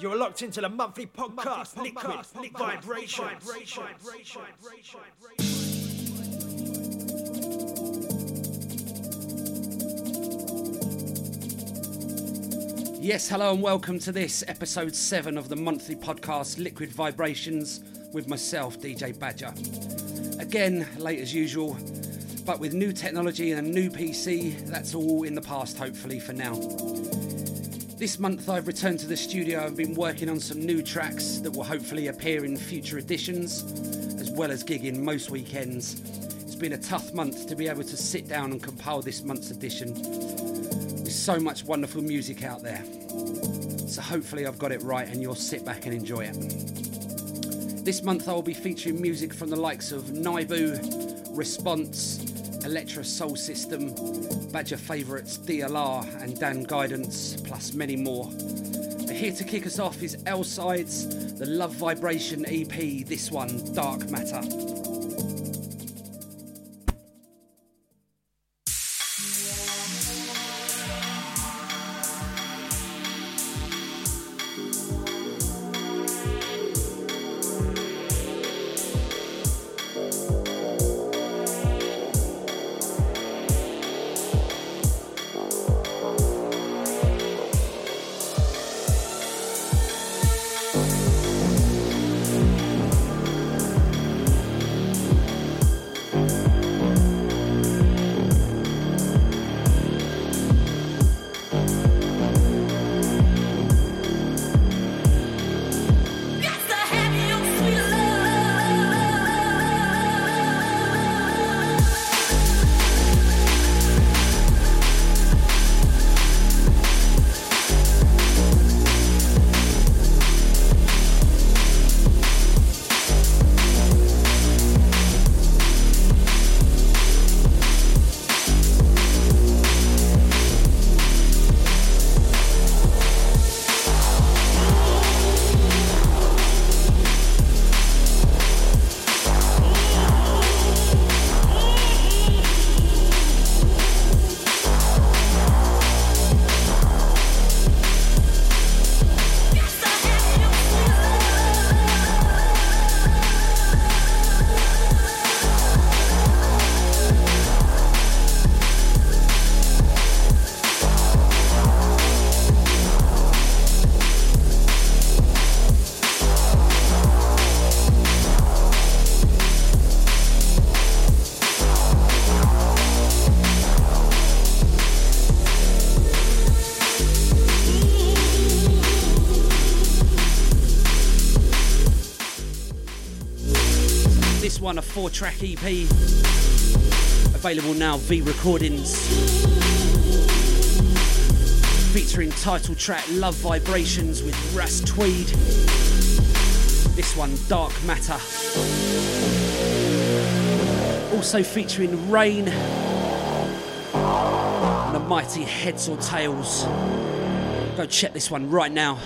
You're locked into the monthly podcast, Liquid Vibrations. Yes, hello and welcome to this episode 7 of the monthly podcast, Liquid Vibrations, with myself, DJ Badger. Again, late as usual, but with new technology and a new PC, that's all in the past, hopefully, for now. This month I've returned to the studio and been working on some new tracks that will hopefully appear in future editions, as well as gigging most weekends. It's been a tough month to be able to sit down and compile this month's edition. There's so much wonderful music out there. So hopefully I've got it right and you'll sit back and enjoy it. This month I'll be featuring music from the likes of Naibu, Response, Electra Soul System, Badger favourites DLR and Dan Guidance, plus many more. But here to kick us off is L Sides, the Love Vibration EP, this one, Dark Matter. A 4-track EP available now, V-Recordings, featuring title track Love Vibrations with Ras Tweed, this one Dark Matter, also featuring Rain and the mighty Heads or Tails. Go check this one right now.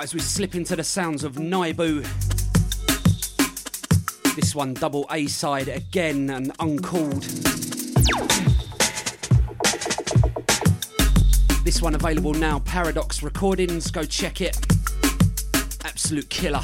Right, as we slip into the sounds of Naibu. This one, double A-side again and uncalled. This one available now, Paradox Recordings. Go check it. Absolute killer.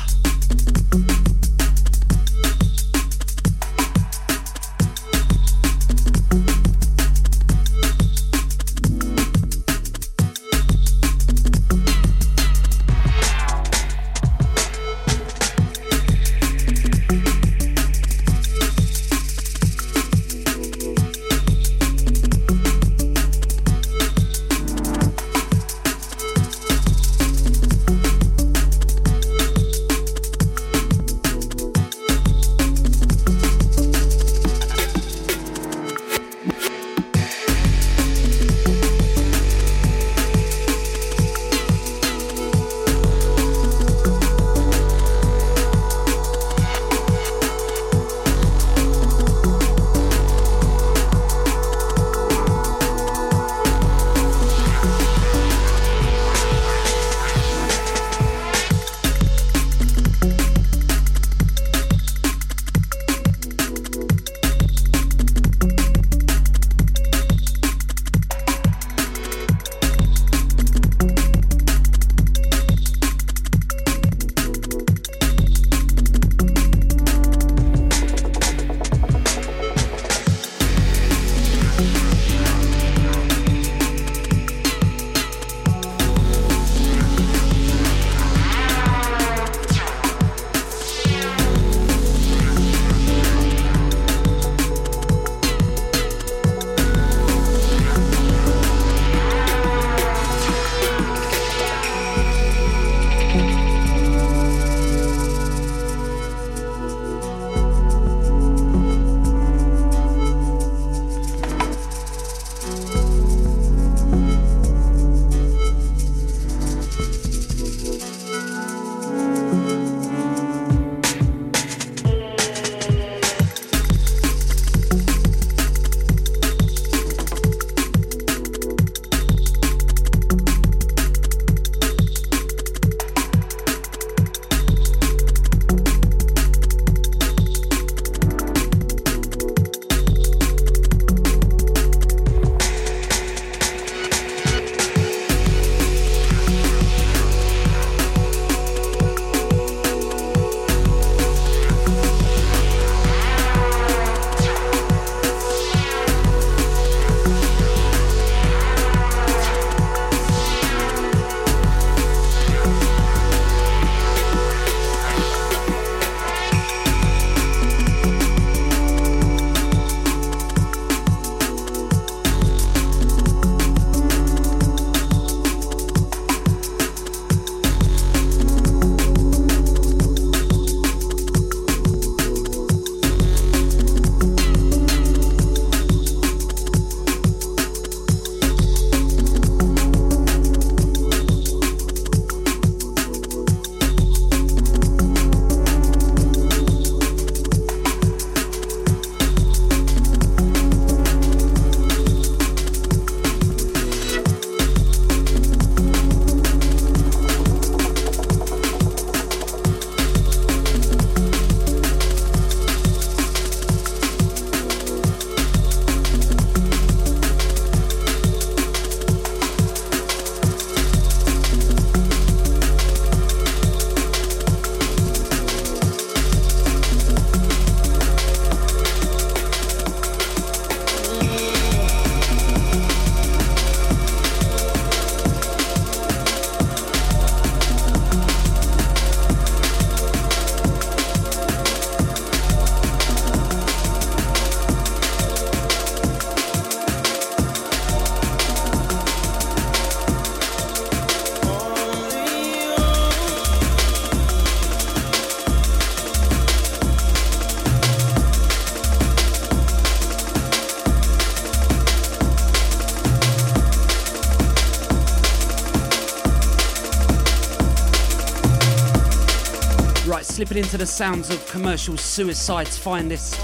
Slipping into the sounds of Commercial Suicide's finest.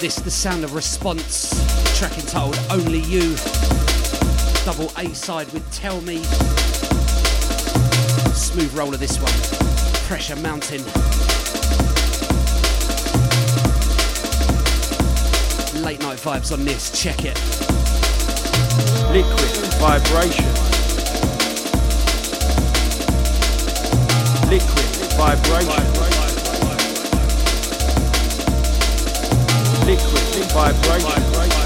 This, the sound of Response, track entitled Only You. double A-side with Tell Me. Smooth roller this one, Pressure Mountain. Late night vibes on this, check it. Liquid Vibration. Liquid Vibration. Liquid Vibration. Liquid Vibration.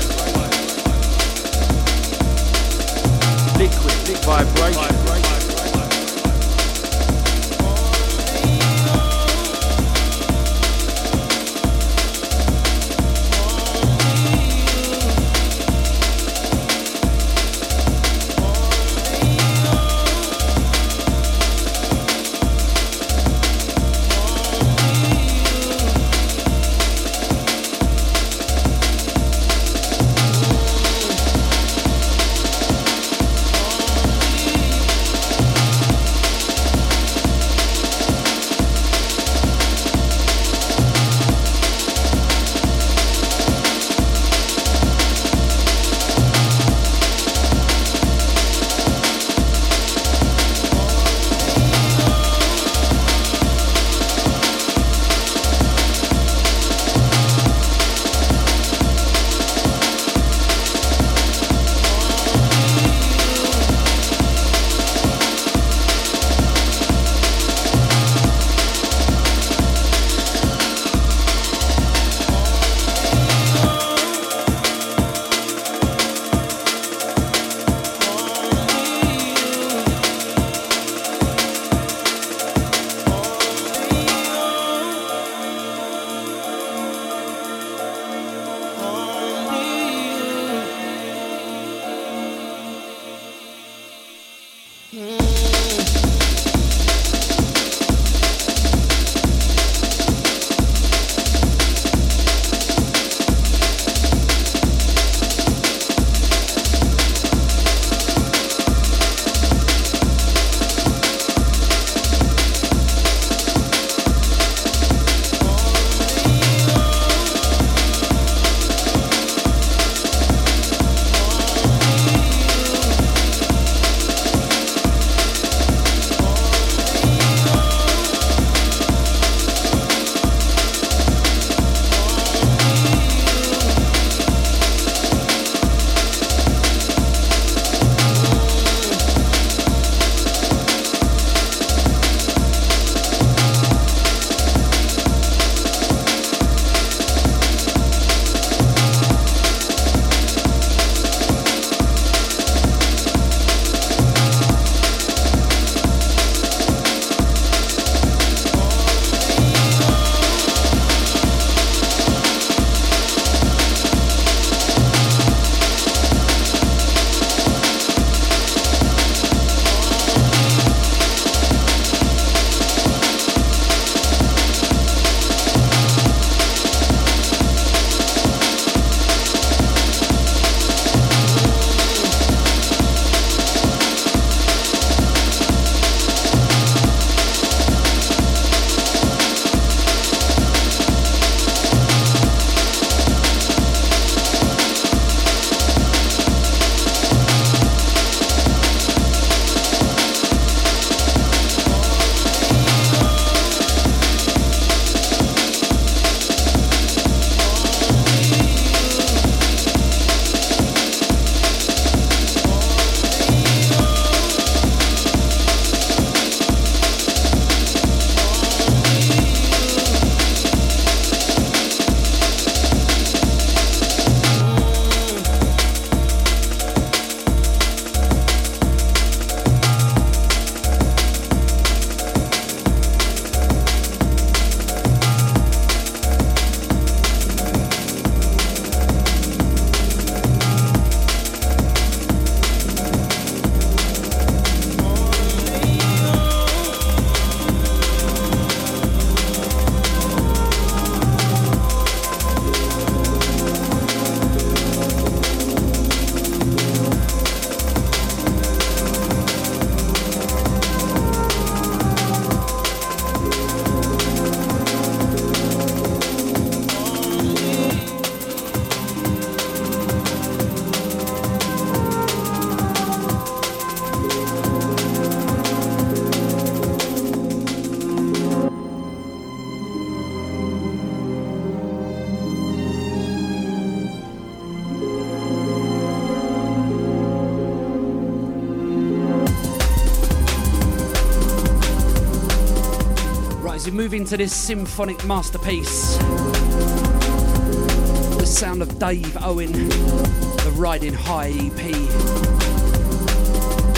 move into this symphonic masterpiece. The sound of Dave Owen, the Riding High EP.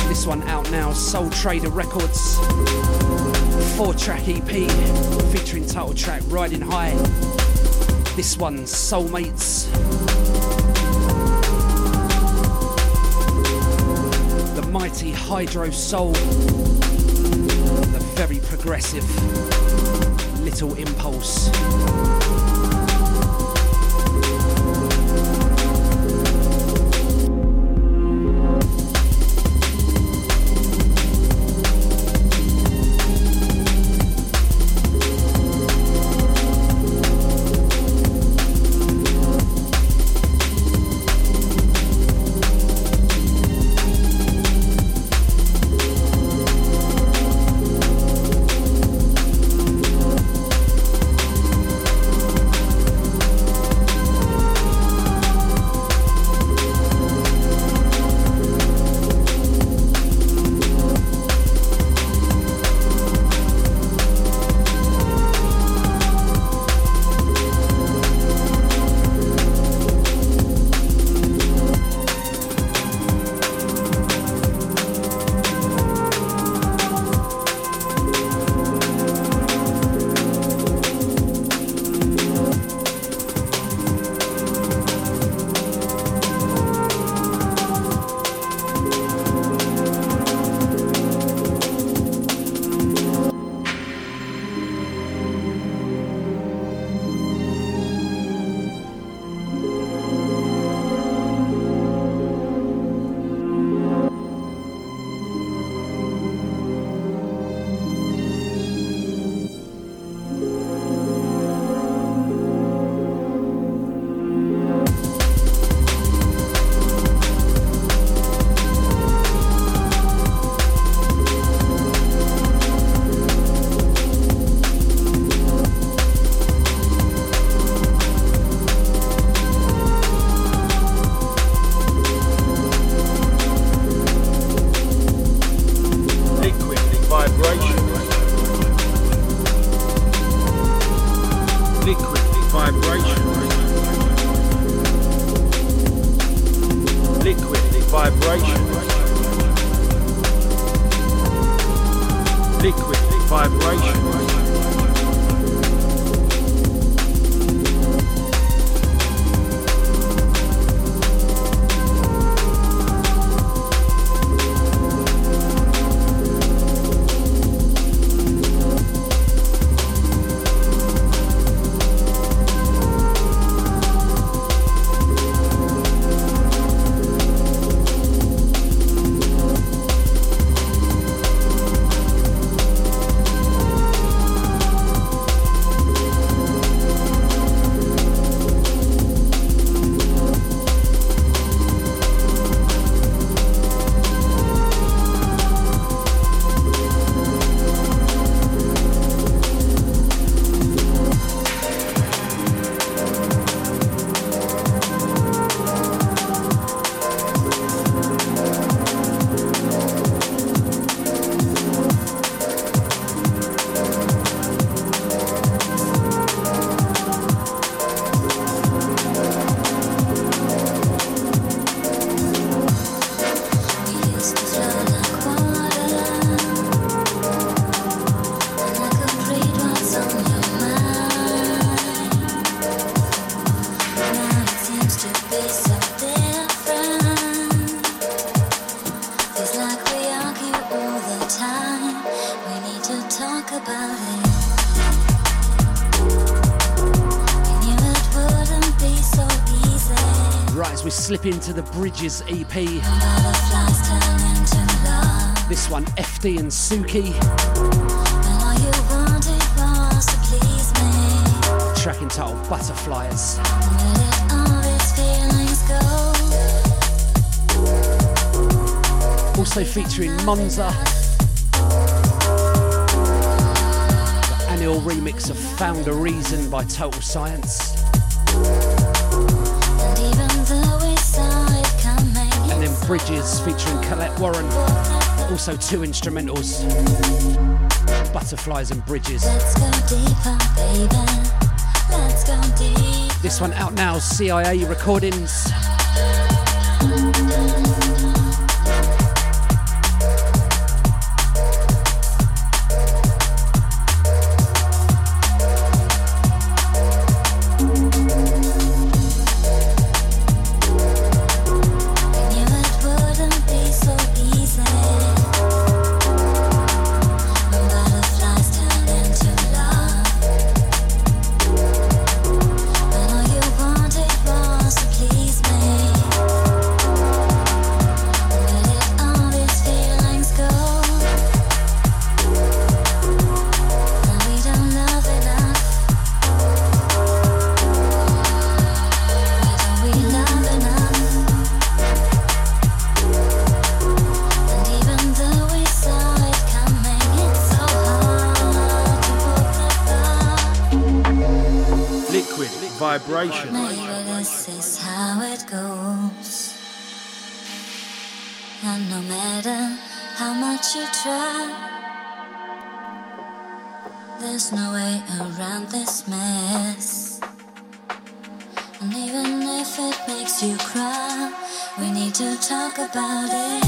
This one out now, Soul Trader Records. 4-track EP featuring title track Riding High. This one, Soulmates. The mighty Hydro Soul. The very progressive Little Impulse. Into the Bridges EP. This one, FD and Suki. Track entitled Butterflies. Also featuring Monza. The annual remix of Found a Reason by Total Science. Bridges featuring Colette Warren, also two instrumentals, Butterflies and Bridges. Let's go deeper, baby. Let's go deeper. This one out now, CIA Recordings. Vibration. Maybe this is how it goes. And no matter how much you try, there's no way around this mess. And even if it makes you cry, we need to talk about it.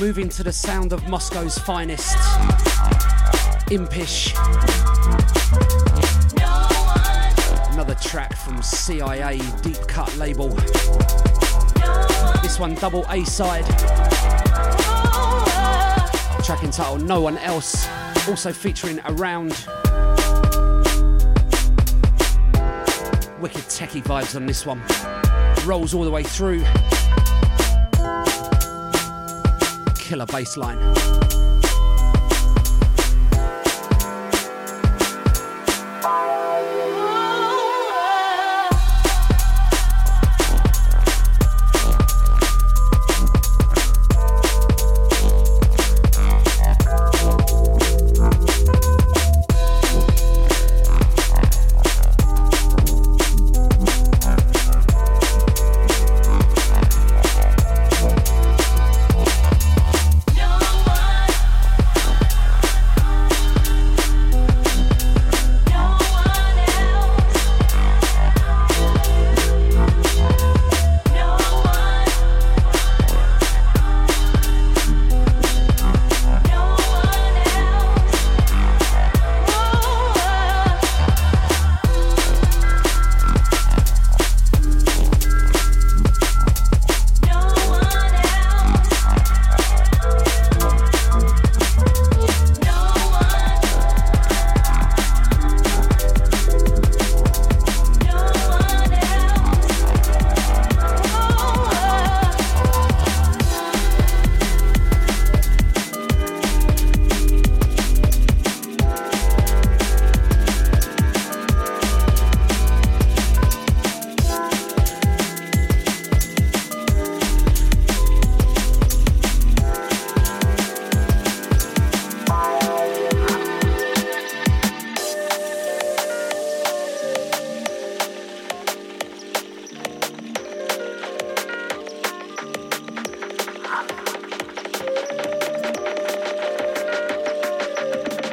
Moving to the sound of Moscow's finest, Impish. Another track from CIA Deep Cut label. This one double A side. Track entitled No One Else, also featuring Around. Wicked techie vibes on this one. Rolls all the way through. Killer bass line.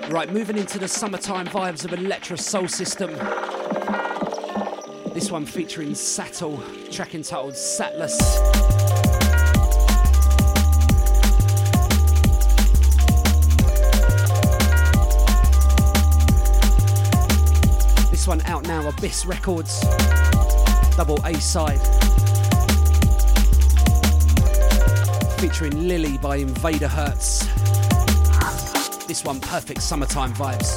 Right, moving into the summertime vibes of Electra Soul System. This one featuring Sattel, track entitled Sattless. One out now, Abyss Records, double A-side, featuring Lily by Invader Hertz. This one, perfect summertime vibes.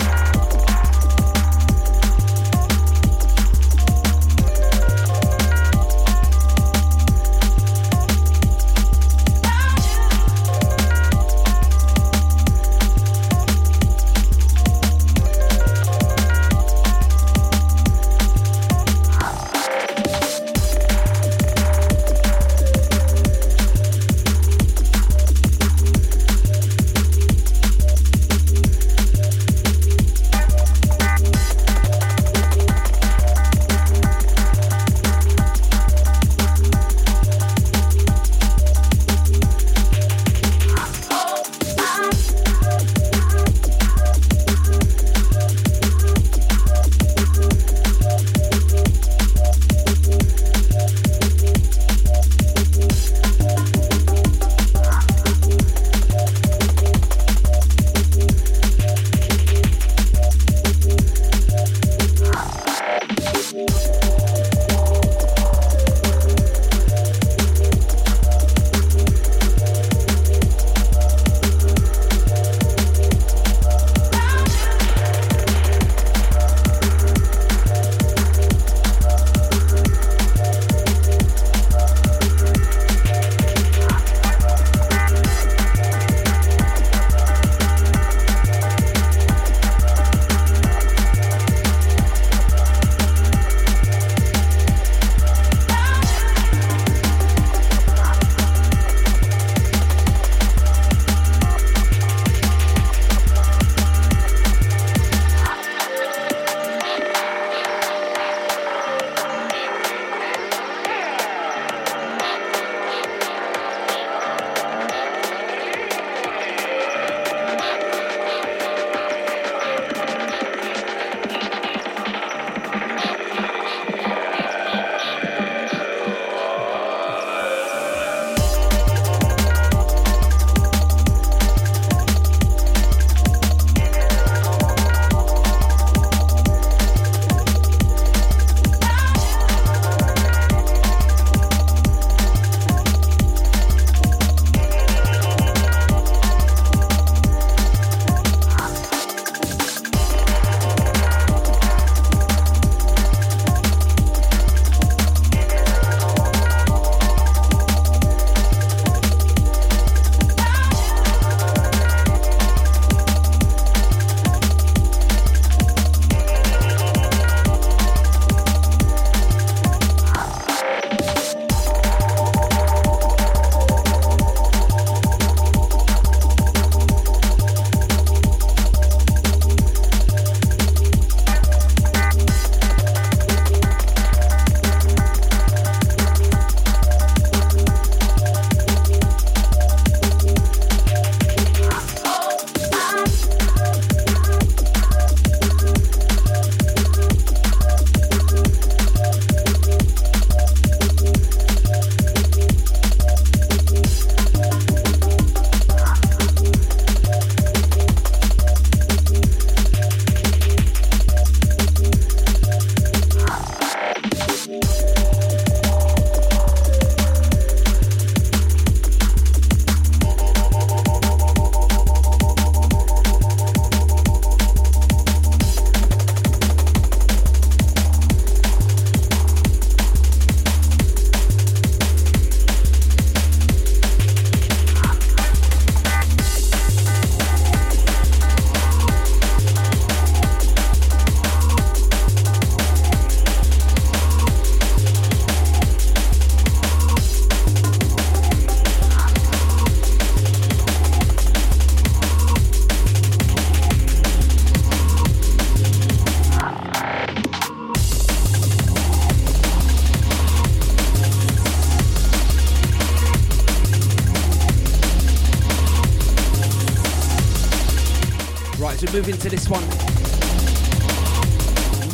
as we move into this one.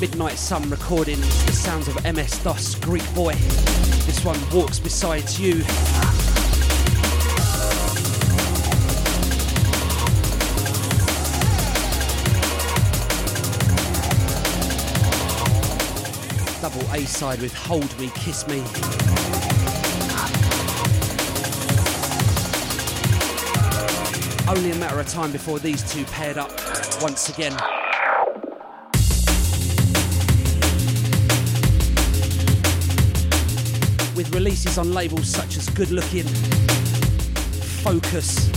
Midnight Sun Recordings, the sounds of MS DOS, Greek Boy. This one, Walks Beside You. Double A-side with Hold Me, Kiss Me. Only a matter of time before these two paired up once again. With releases on labels such as Good Looking, Focus,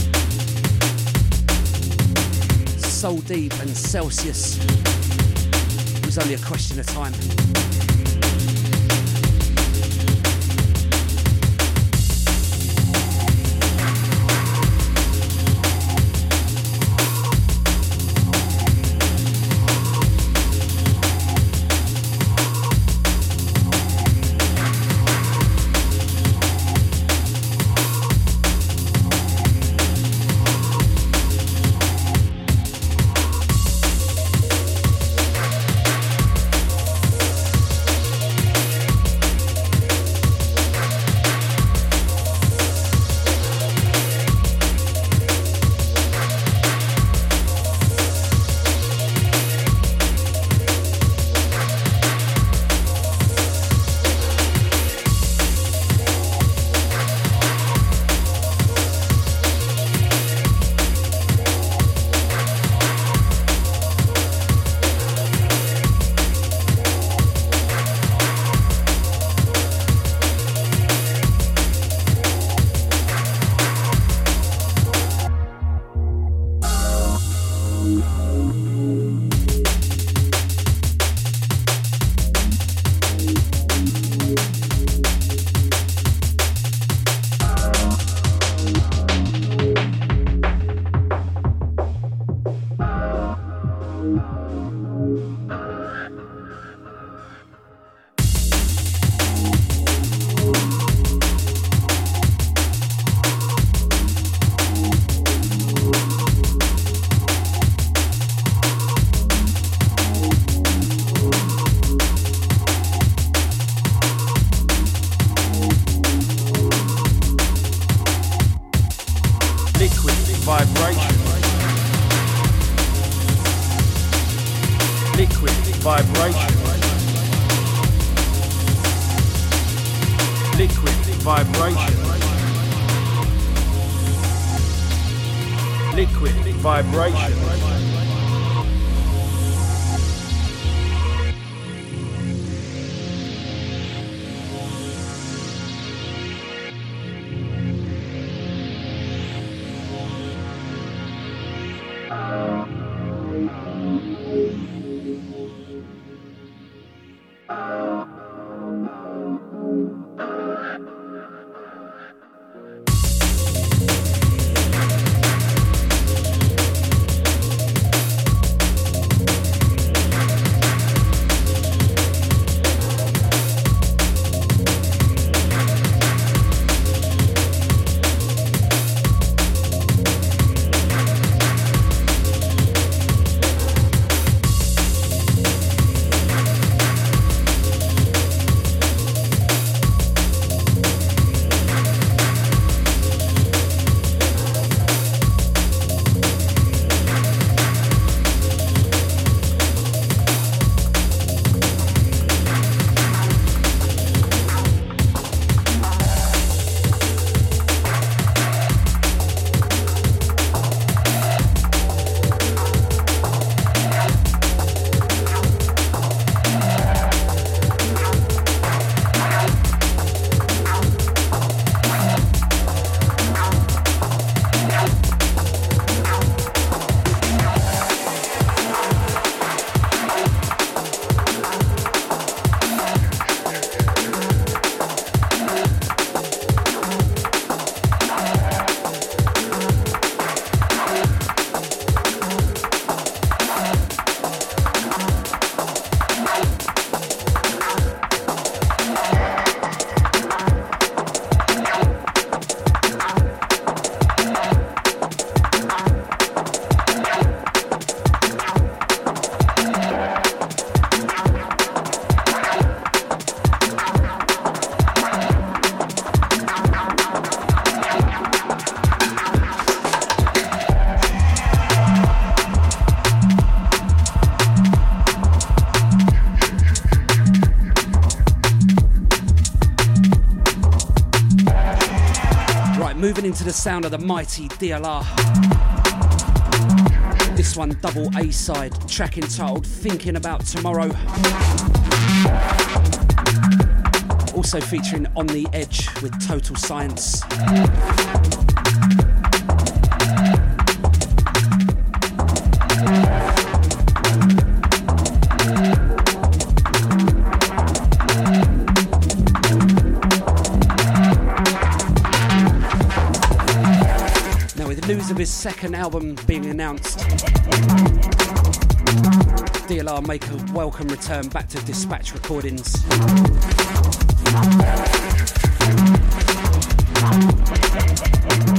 Soul Deep and Celsius. It was only a question of time. into the sound of the mighty DLR. This one, double A-side, track entitled Thinking About Tomorrow. Also featuring On The Edge with Total Science. Of his second album being announced, DLR make a welcome return back to Dispatch Recordings.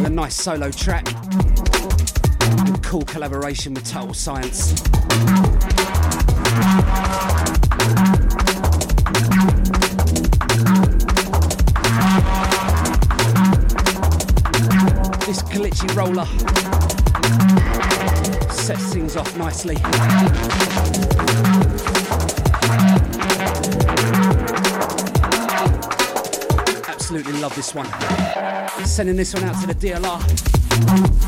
A nice solo track and cool collaboration with Total Science. This glitchy roller sets things off nicely. Absolutely love this one. Sending this one out to the DLR.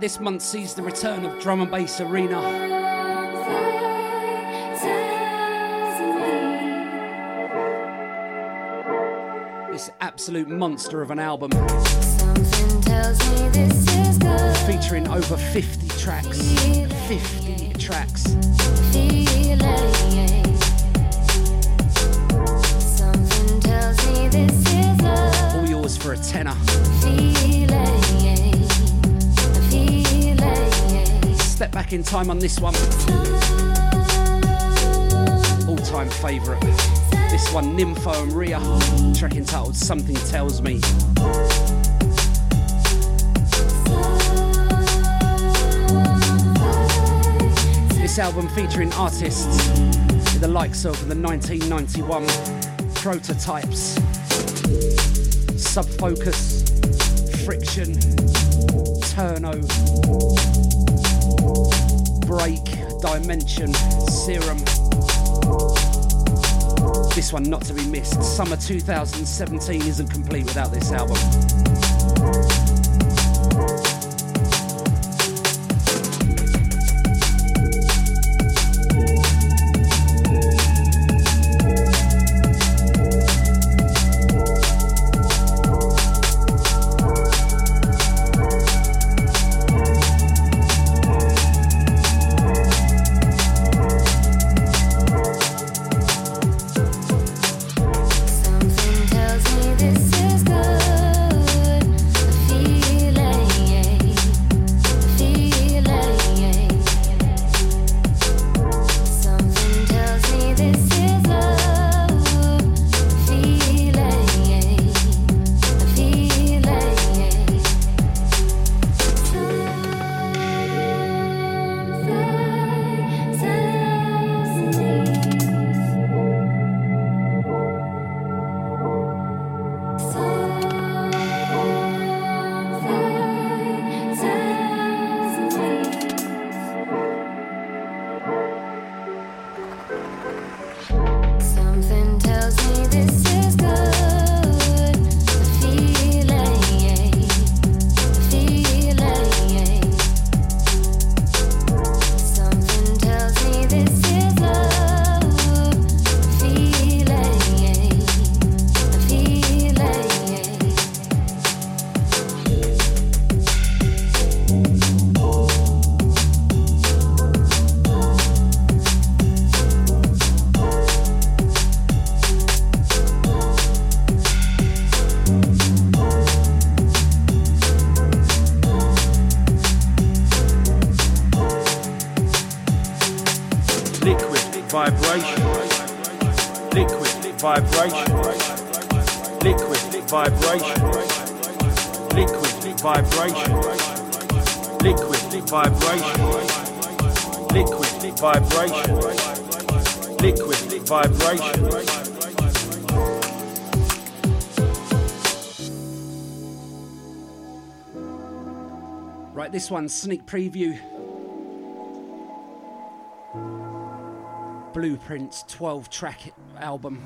This month sees the return of Drum and Bass Arena. This absolute monster of an album. Featuring over 50 tracks. 50 tracks. All yours for a tenner. Step back in time on this one. All-time favourite. This one, Nymfo and Rhea. Track entitled Something Tells Me. This album featuring artists with the likes of the 1991 prototypes, Sub Focus, Friction, Turno, Break, Dimension, Serum, This one not to be missed. Summer 2017 isn't complete without this album. Right, this one, sneak preview. Blueprint's 12-track album.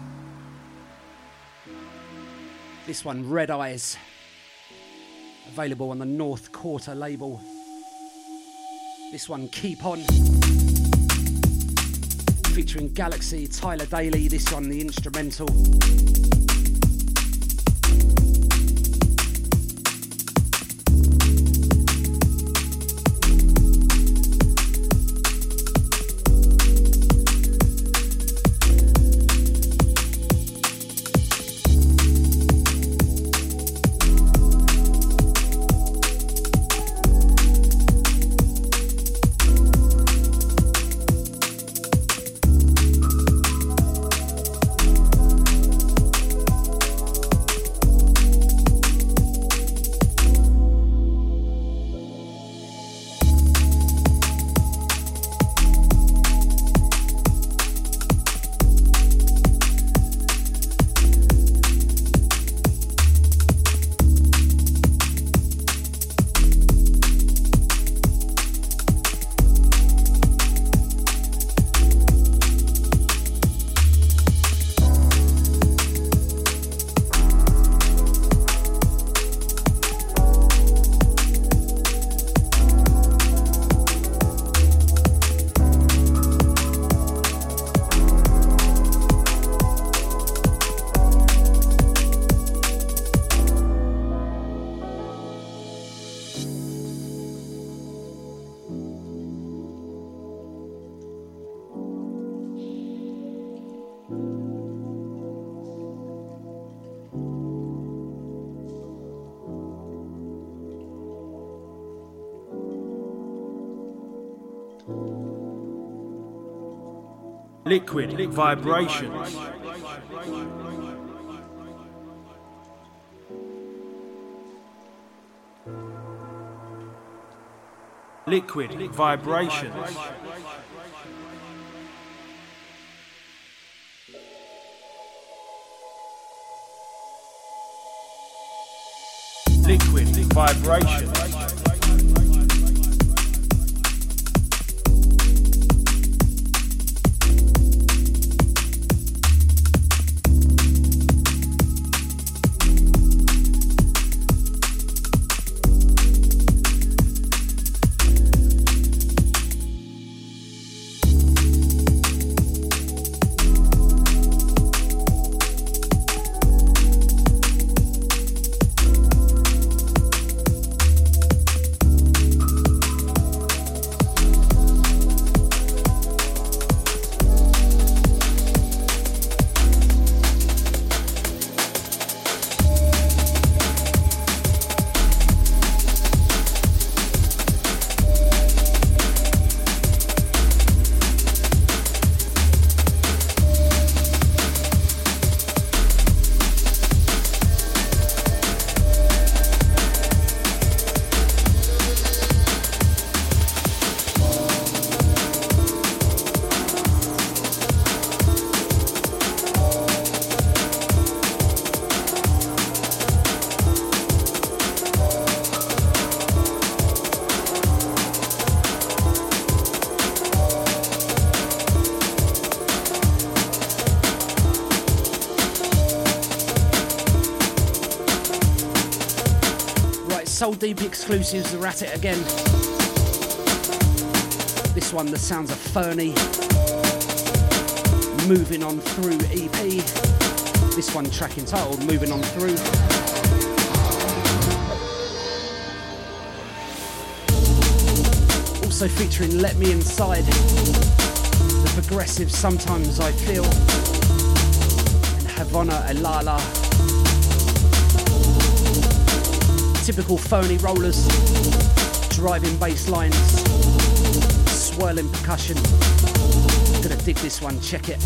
This one, Red Eyes. Available on the North Quarter label. This one, Keep On. Featuring Galaxy, Tyler Daly. This one, the instrumental. Liquid Vibrations. Liquid Vibrations. Liquid Vibrations. Soul Deep exclusives, they're at it again. This one, the sounds of Fernie. Moving On Through EP. This one, track entitled Moving On Through. Also featuring Let Me Inside, The Progressive Sometimes I Feel, and Havana Alala. Typical phony rollers, driving bass lines, swirling percussion. Gonna dig this one, check it.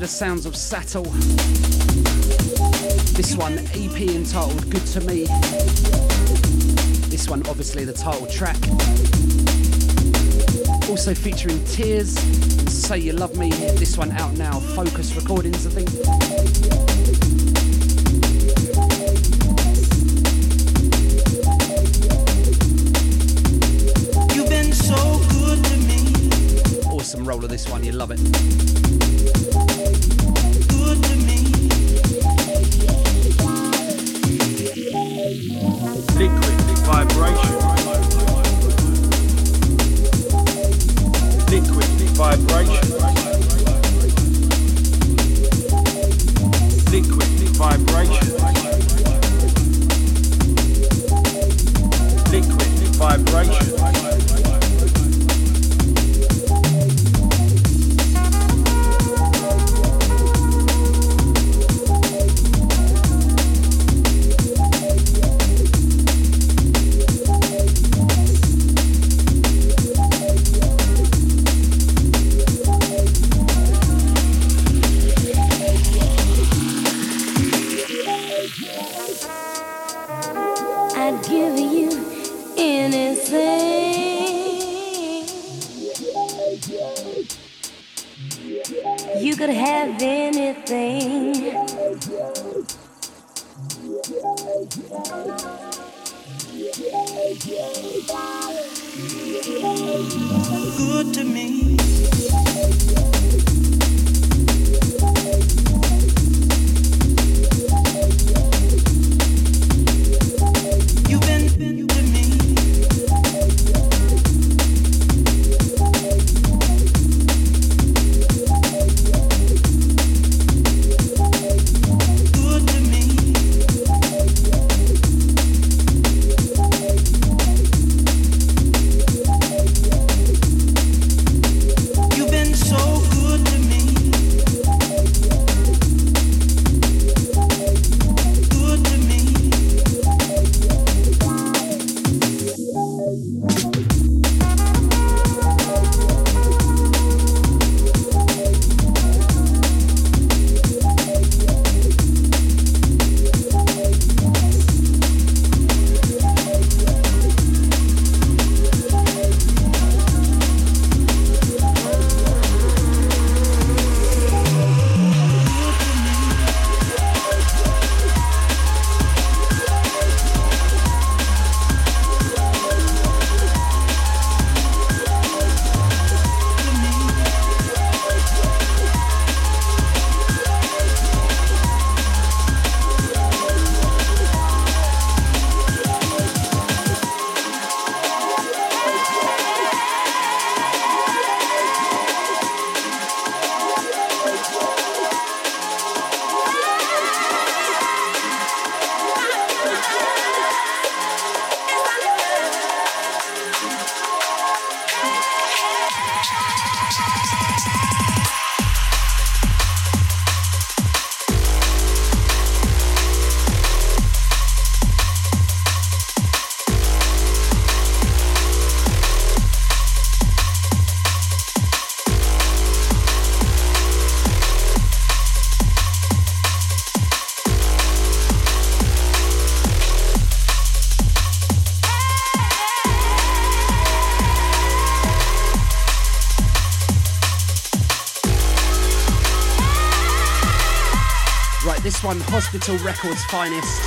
The sounds of Sattel. This one, EP entitled Good To Me. This one, obviously the title track. Also featuring Tears, and Say You Love Me. This one out now, Focus Recordings, I think. Some roll of this one, you love it. Good to me. Liquid vibration. I'd give you anything. You could have anything. Good to me. This one, Hospital Records' finest,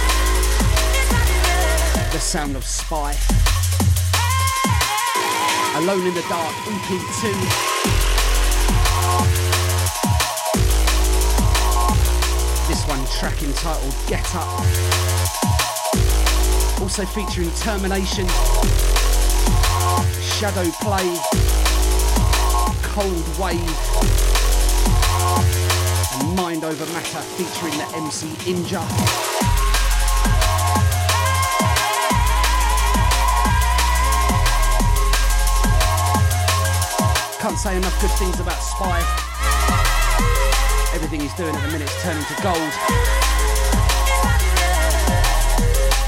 the sound of Spy, Alone in the Dark EP2, this one track entitled Get Up, also featuring Termination, Shadow Play, Cold Wave, Mind Over Matter featuring the MC Inja. Can't say enough good things about Spy. Everything he's doing at the minute's turning to gold.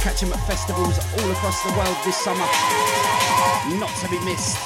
Catch him at festivals all across the world this summer. Not to be missed.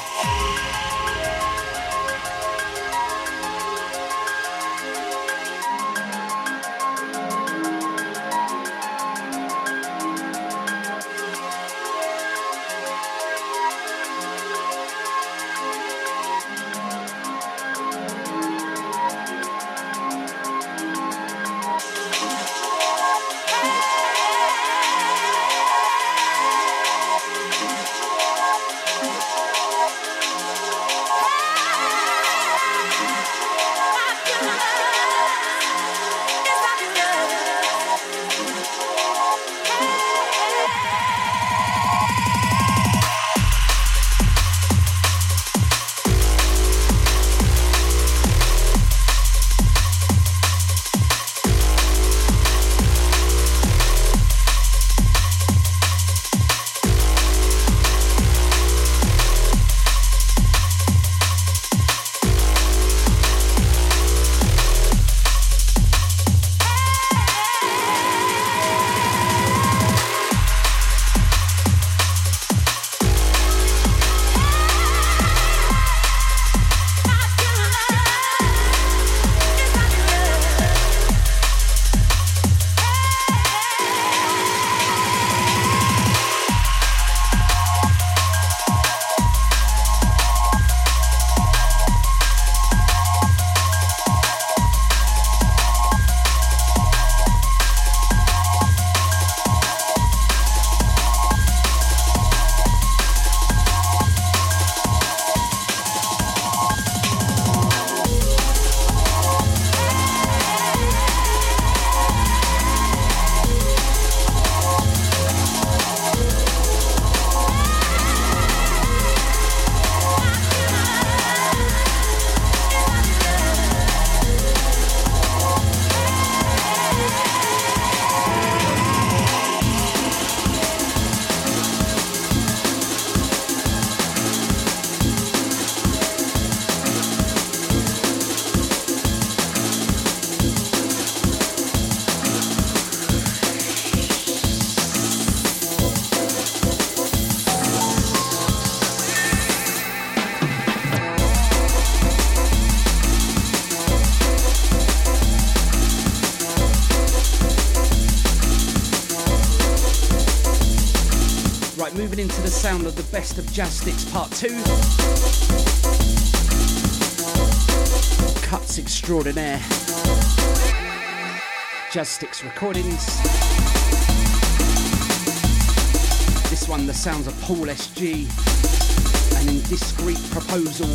right, moving into the sound of the best of Jazzsticks Part 2. Cuts Extraordinaire. Jazzsticks Recordings. This one, the sounds of Paul SG. An Indiscreet Proposal.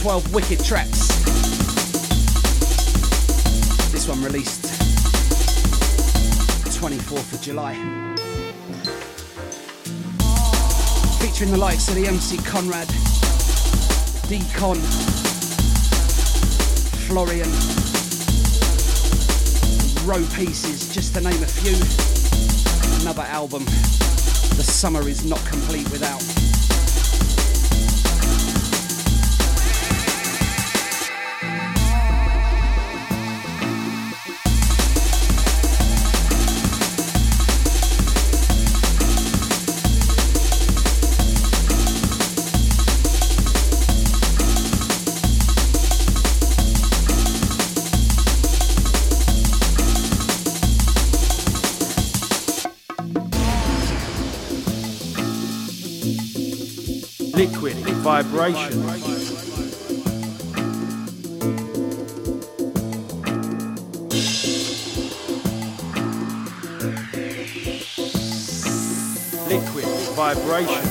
12 wicked tracks. This one released 24th of July. Featuring the likes of the MC Conrad, Decon, Florian, Row Pieces, just to name a few. Another album the summer is not complete without. Liquid Vibration. Liquid Vibration.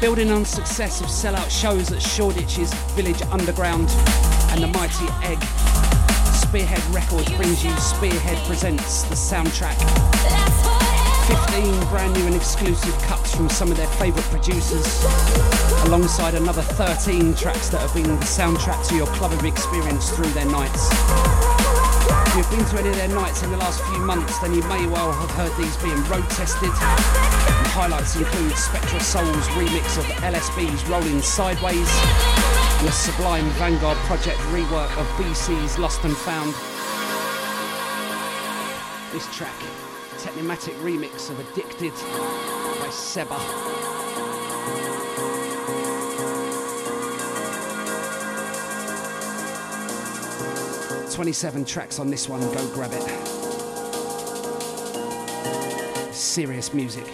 Building on success of sellout shows at Shoreditch's Village Underground and the Mighty Egg, Spearhead Records brings you Spearhead Presents the Soundtrack. 15 brand new and exclusive cuts from some of their favourite producers, alongside another 13 tracks that have been the soundtrack to your clubbing experience through their nights. If you've been to any of their nights in the last few months, then you may well have heard these being road tested. The highlights include Spectra Soul's remix of LSB's Rolling Sideways and a Sublime Vanguard Project rework of BC's Lost and Found. This track, a Technomatic remix of Addicted by Seba. Twenty-seven tracks on this one, go grab it. Serious music.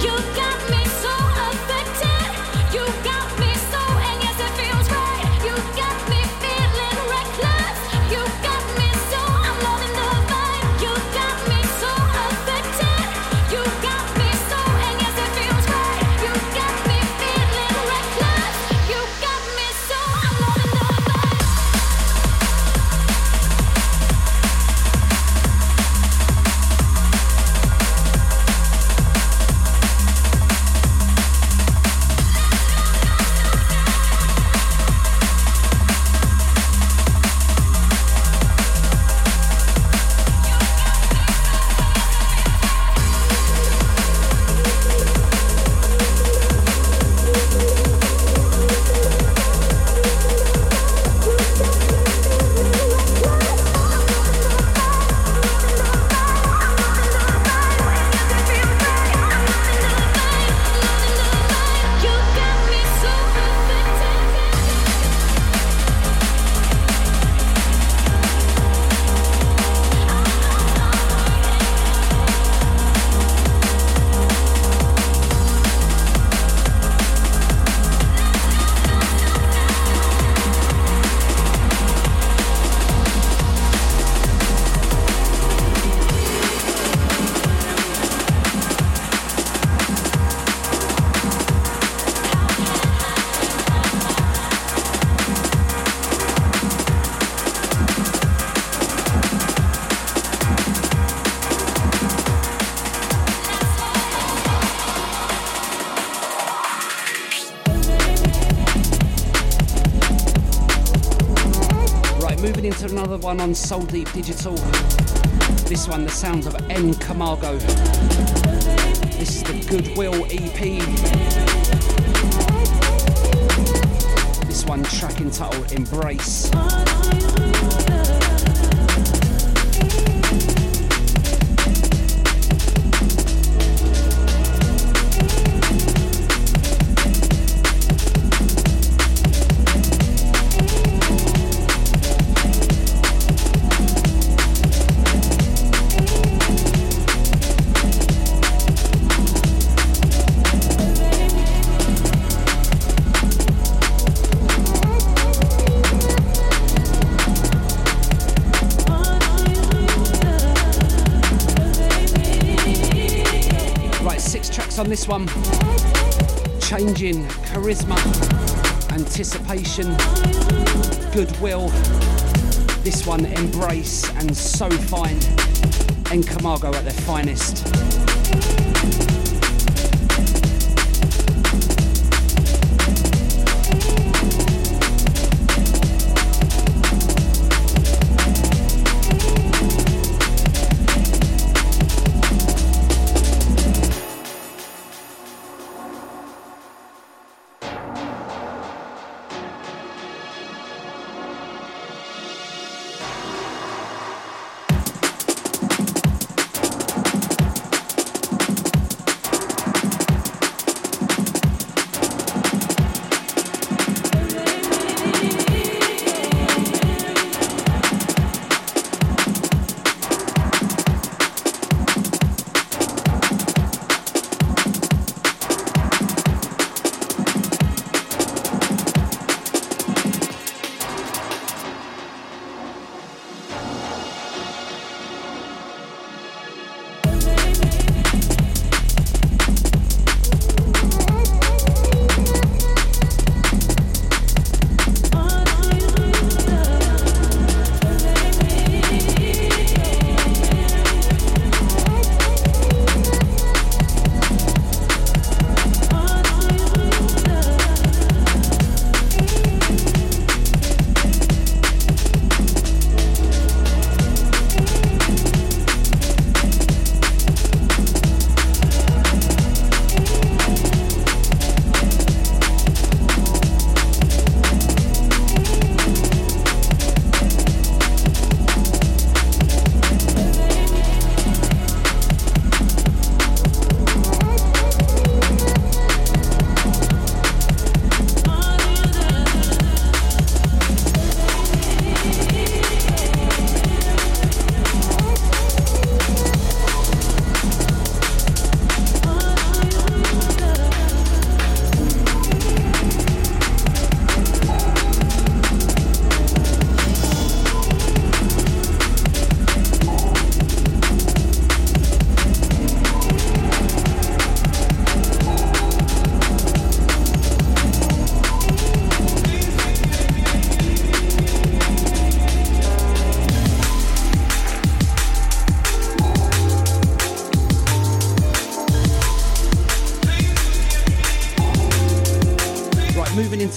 You got me so affected, you got me so, and yes it feels right. You got me feeling reckless, you got me so, I'm loving the vibe. You got me so affected, you got me so, and yes it feels right. You got me feeling reckless, you got me so, I'm loving the vibe. Another one on Soul Deep Digital. This one, the sounds of En Camargo. This is the Goodwill EP. This one, track entitled Embrace. On this one, Changing, Charisma, Anticipation, Goodwill, this one Embrace, and So Fine. En Camargo at their finest.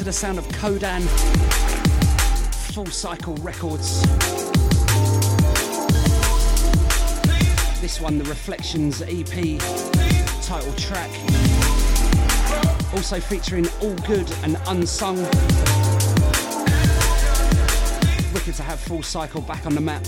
the sound of Kodan, Full Cycle Records. This one, the Reflections EP, title track. Also featuring All Good and Unsung. Wicked to have Full Cycle back on the map.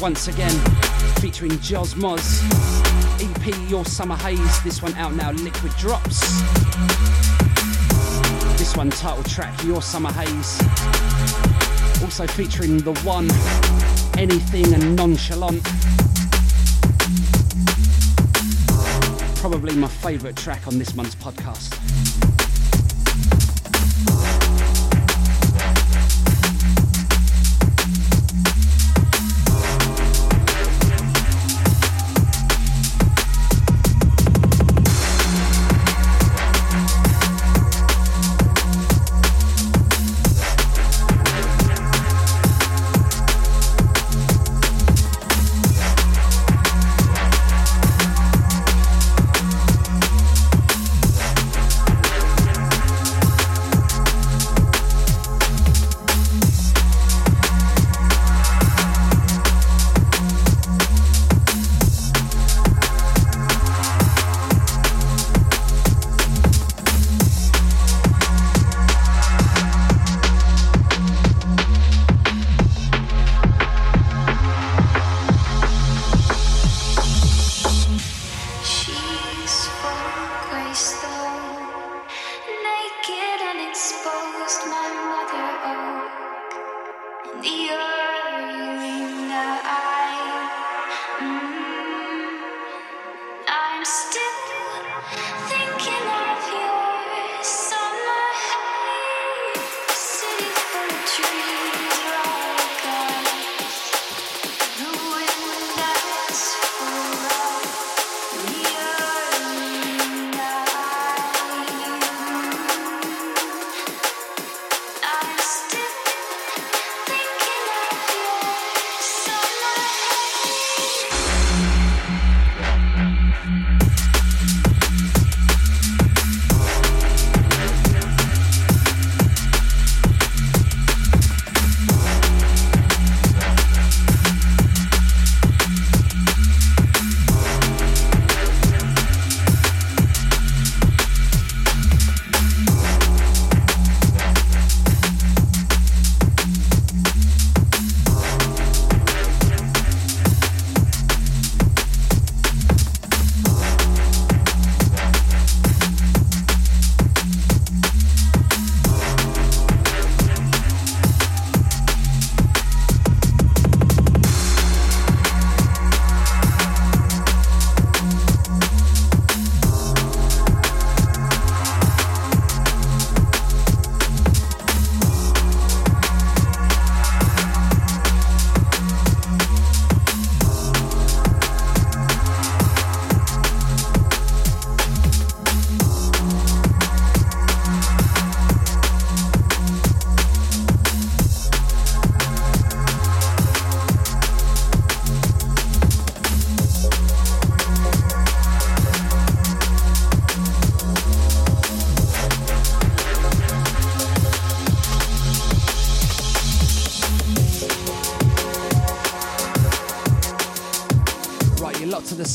Once again, featuring Joz Moz, EP Your Summer Haze, this one out now, Liquid Drops. This one, title track, Your Summer Haze. Also featuring The One, Anything and Nonchalant. Probably my favourite track on this month's podcast.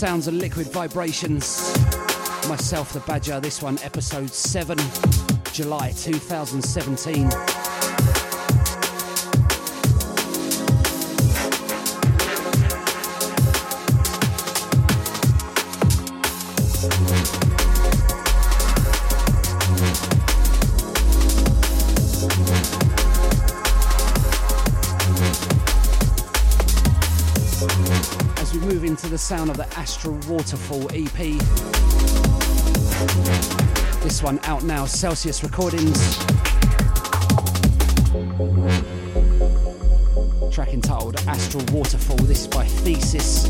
sounds of Liquid Vibrations. Myself, the Badger, this one, episode 7, July 2017. The sound of the Astral Waterfall EP. This one out now, Celsius Recordings. Track entitled Astral Waterfall. This is by Thesis.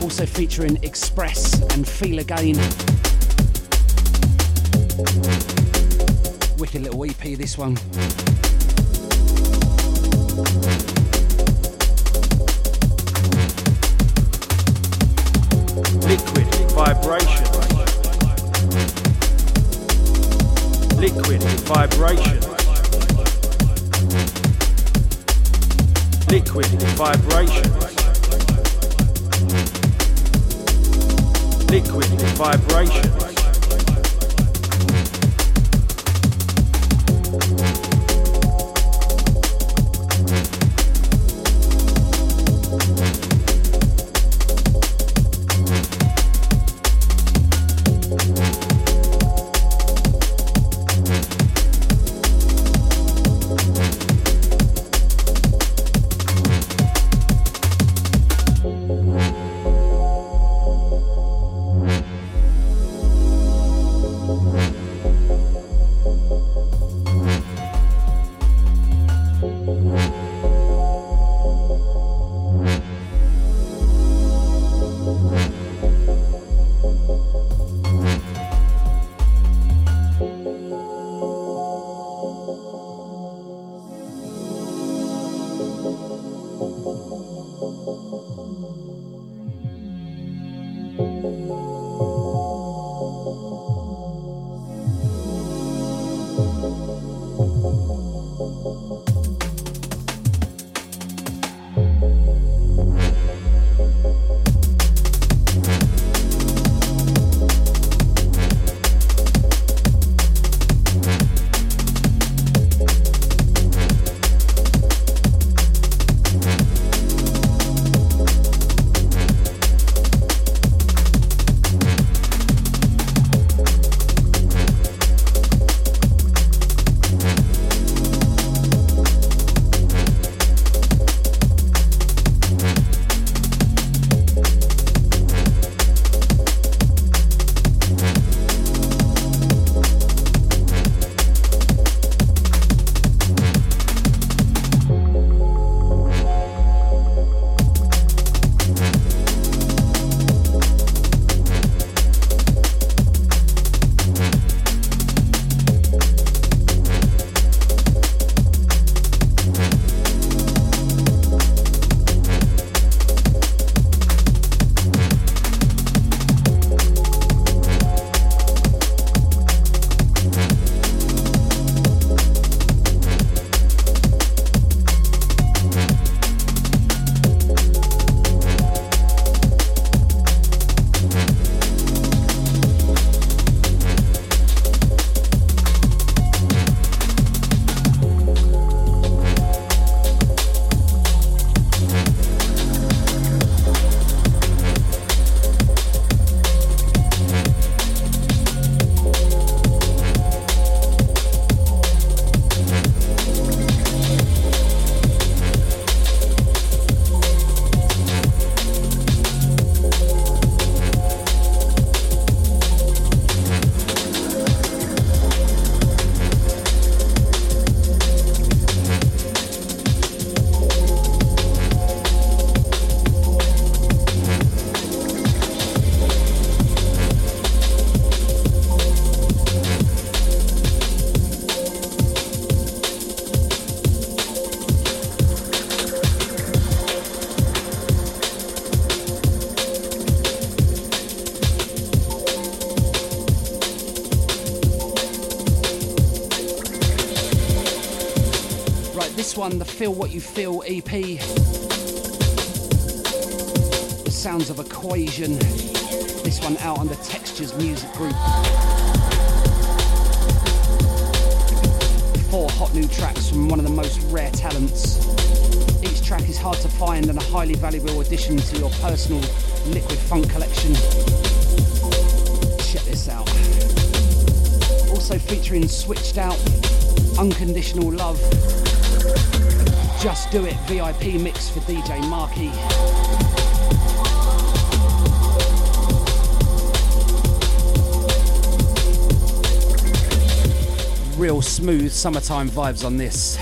Also featuring Express and Feel Again. Wicked little EP, this one. Liquid vibration. Liquid vibration. Liquid vibration. Liquid vibration. This one, the Feel What You Feel EP. The sounds of Equation. This one out on the Textures Music Group. 4 hot new tracks from one of the most rare talents. Each track is hard to find and a highly valuable addition to your personal liquid funk collection. Check this out. Also featuring Switched Out, Unconditional Love, Just Do It VIP mix for DJ Markey. Real smooth summertime vibes on this.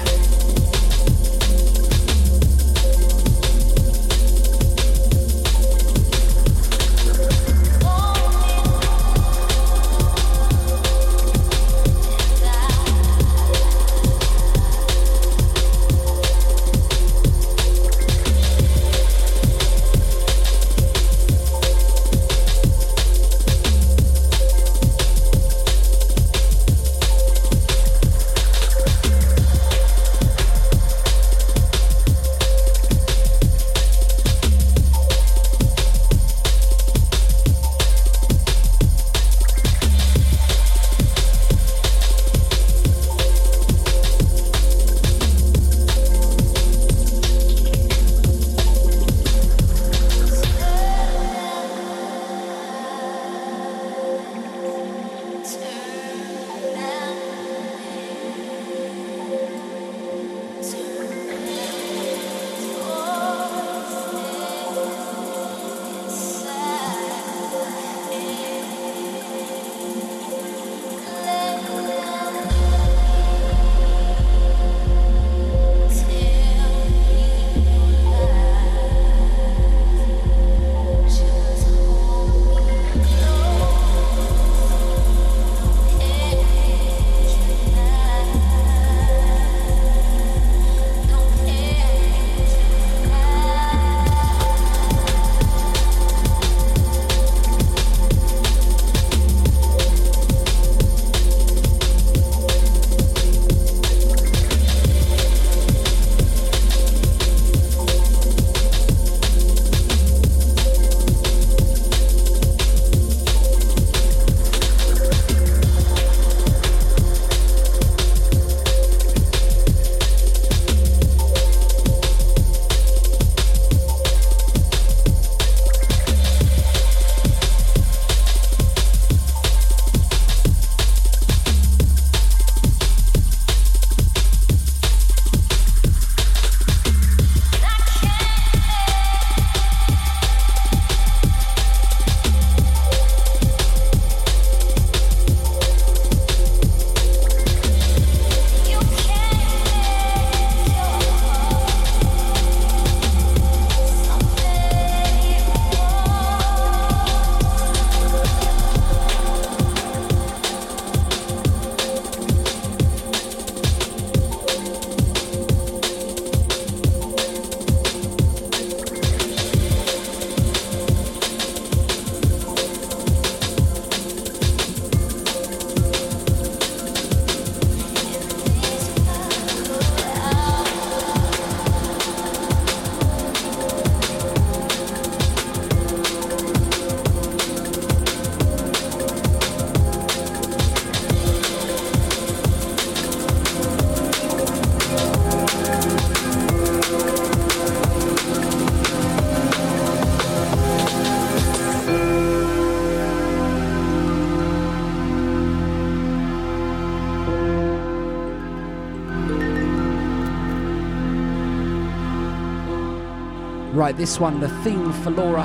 Right, this one, The Theme for Laura.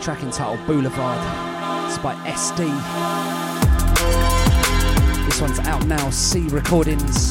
Track entitled Boulevard. It's by SD. This one's out now, CIA Recordings.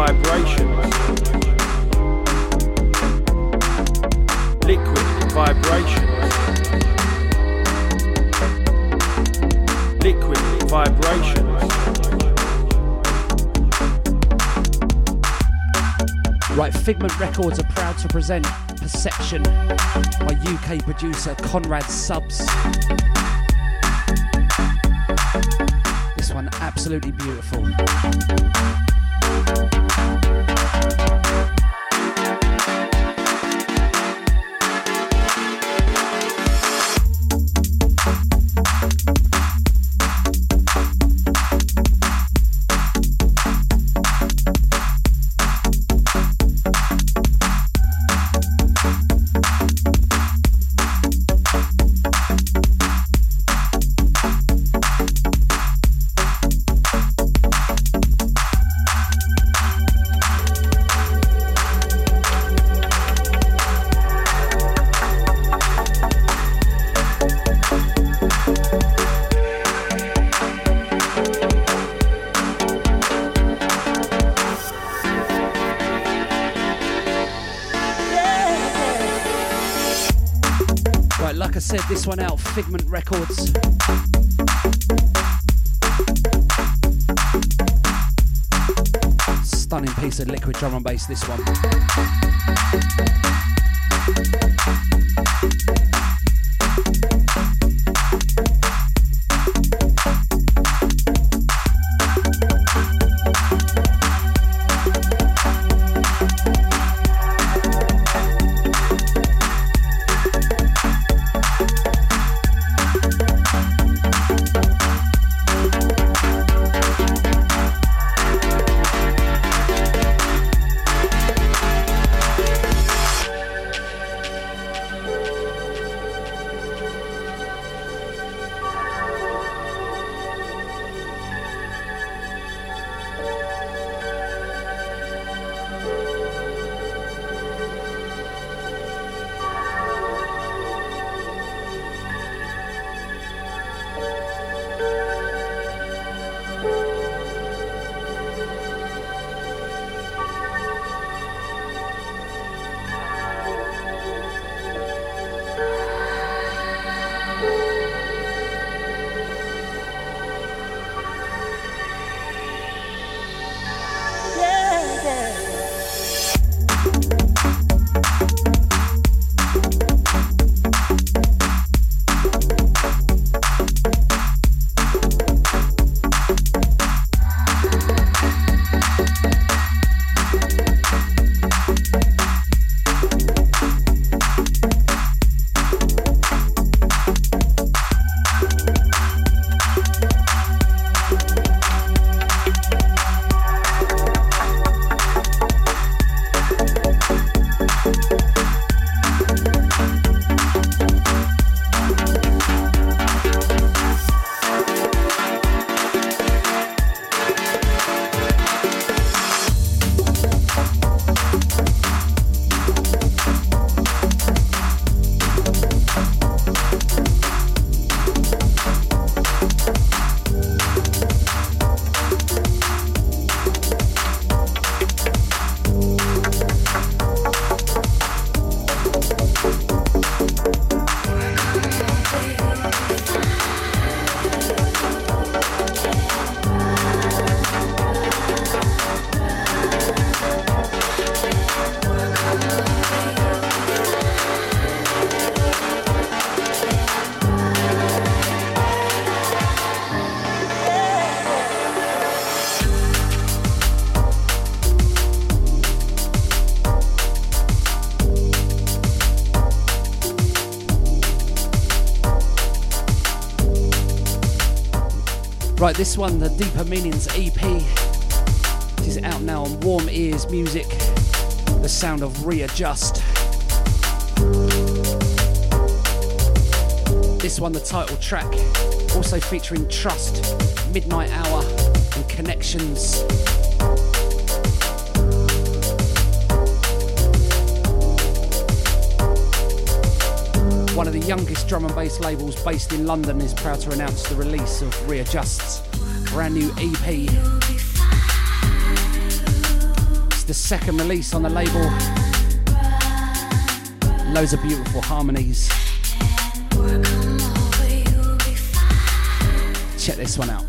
Vibrations, Liquid Vibrations, Liquid Vibrations. Right, Figment Records are proud to present Perception by UK producer Conrad Subs. This one absolutely beautiful. Said this one out, Figment Records. Stunning piece of liquid drum and bass, this one. Right, this one, the Deeper Meanings EP. This is out now on Warm Ears Music. The sound of Readjust. This one, the title track, also featuring Trust, Midnight Hour, and Connections. One of the youngest drum and bass labels based in London is proud to announce the release of Readjust's brand new EP. the second release on the label. Loads of beautiful harmonies. Check this one out.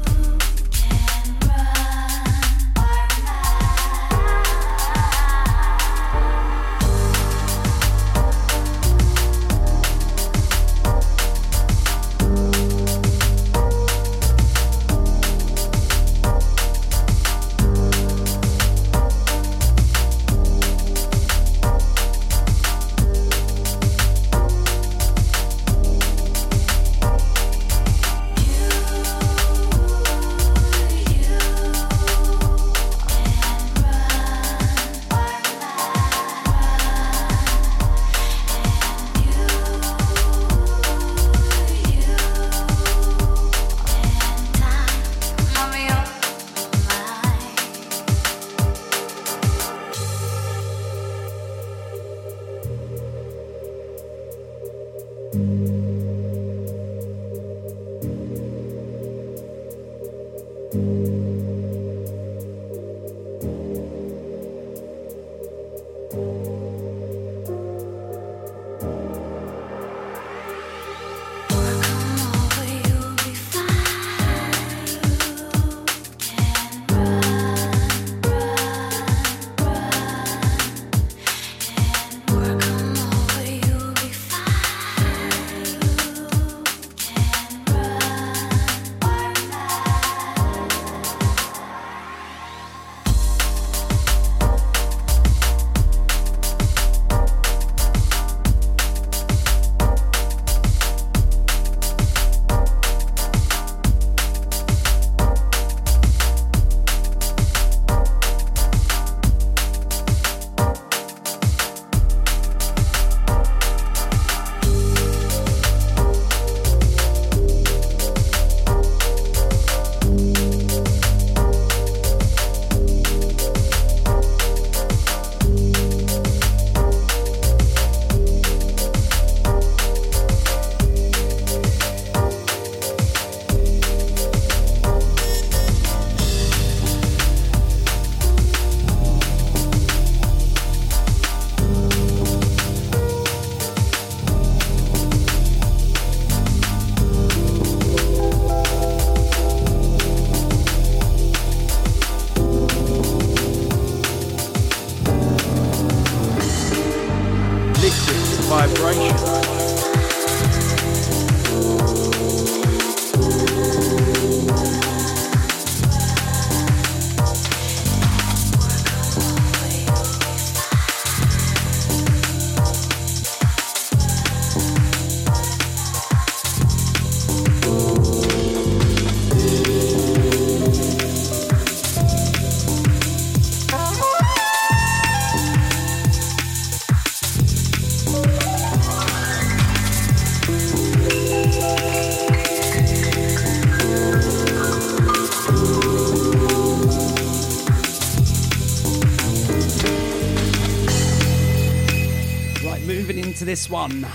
This one,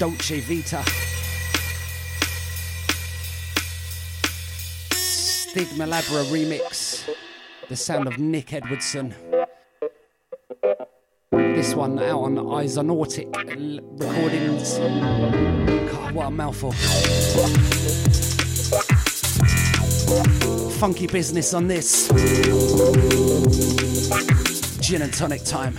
Dolce Vita, Stigma Labra remix, the sound of Nick Edwardson. This one out on Isonautic Recordings. God, what a mouthful. Funky business on this. Gin and tonic time.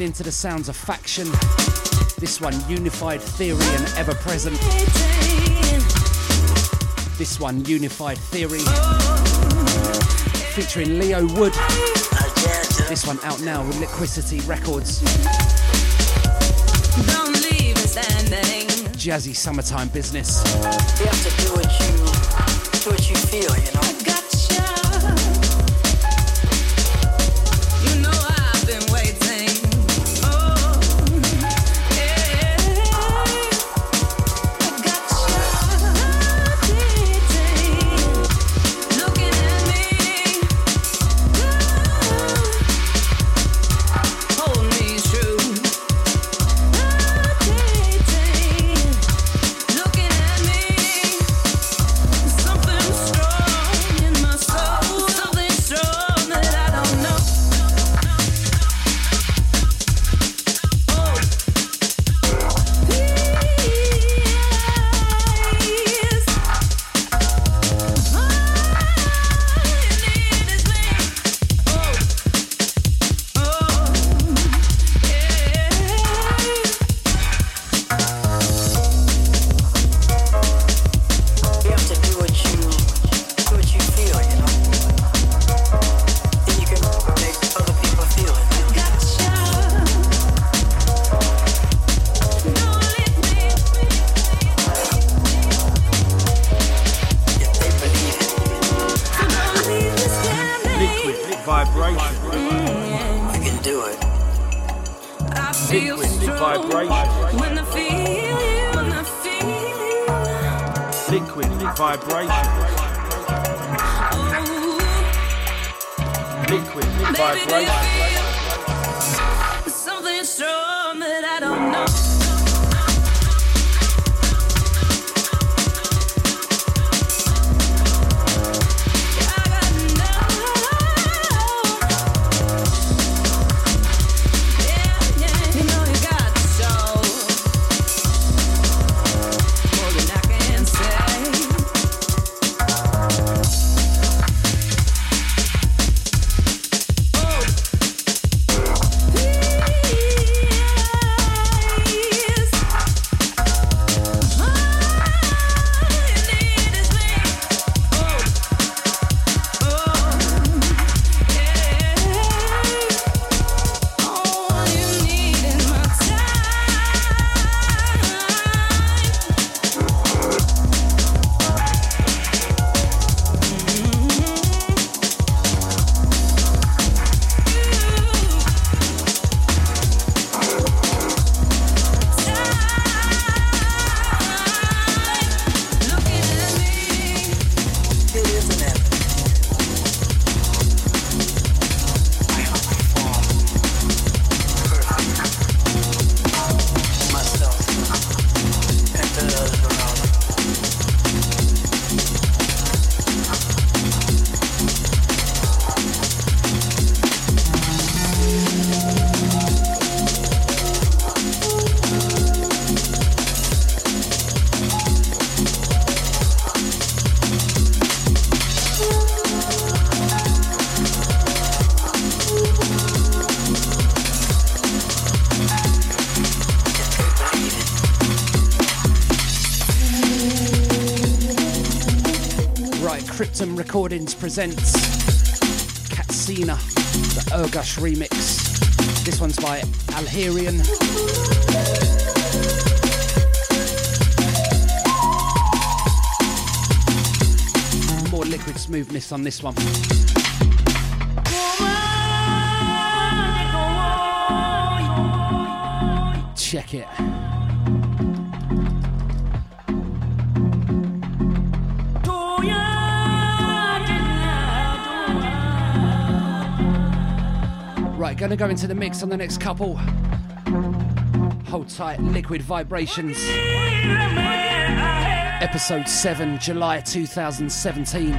looking into the sounds of Faction. This one, Unified Theory and Ever Present. This one, Unified Theory, featuring Leo Wood. This one out now with Liquidity Records. Don't leave us standing. Jazzy summertime business. You have to do what you feel, you know. Recordings presents Katsina, the Ergush remix. This one's by Alherian. More liquid smoothness on this one. Check it. Gonna go into the mix on the next couple. Hold tight, Liquid Vibrations. Episode 7, July 2017.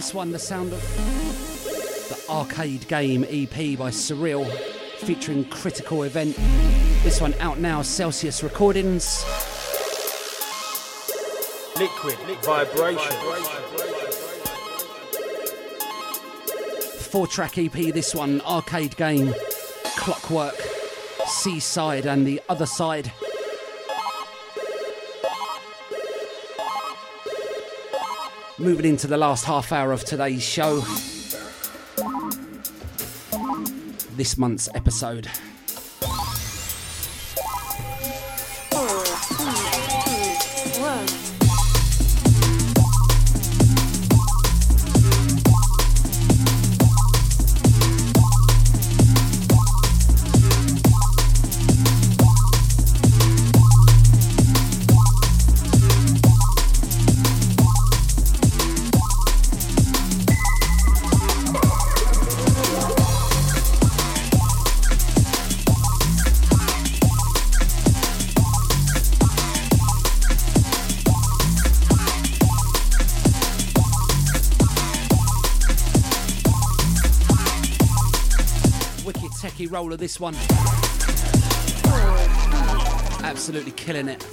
this one, the sound of the Arcade Game EP by Surreal featuring Critical Event. This one out now, Celsius Recordings. Liquid vibration. 4-track EP, this one, Arcade Game, Clockwork, Seaside and the Other Side. Moving into the last half hour of today's show. This month's episode. Roller this one, absolutely killing it.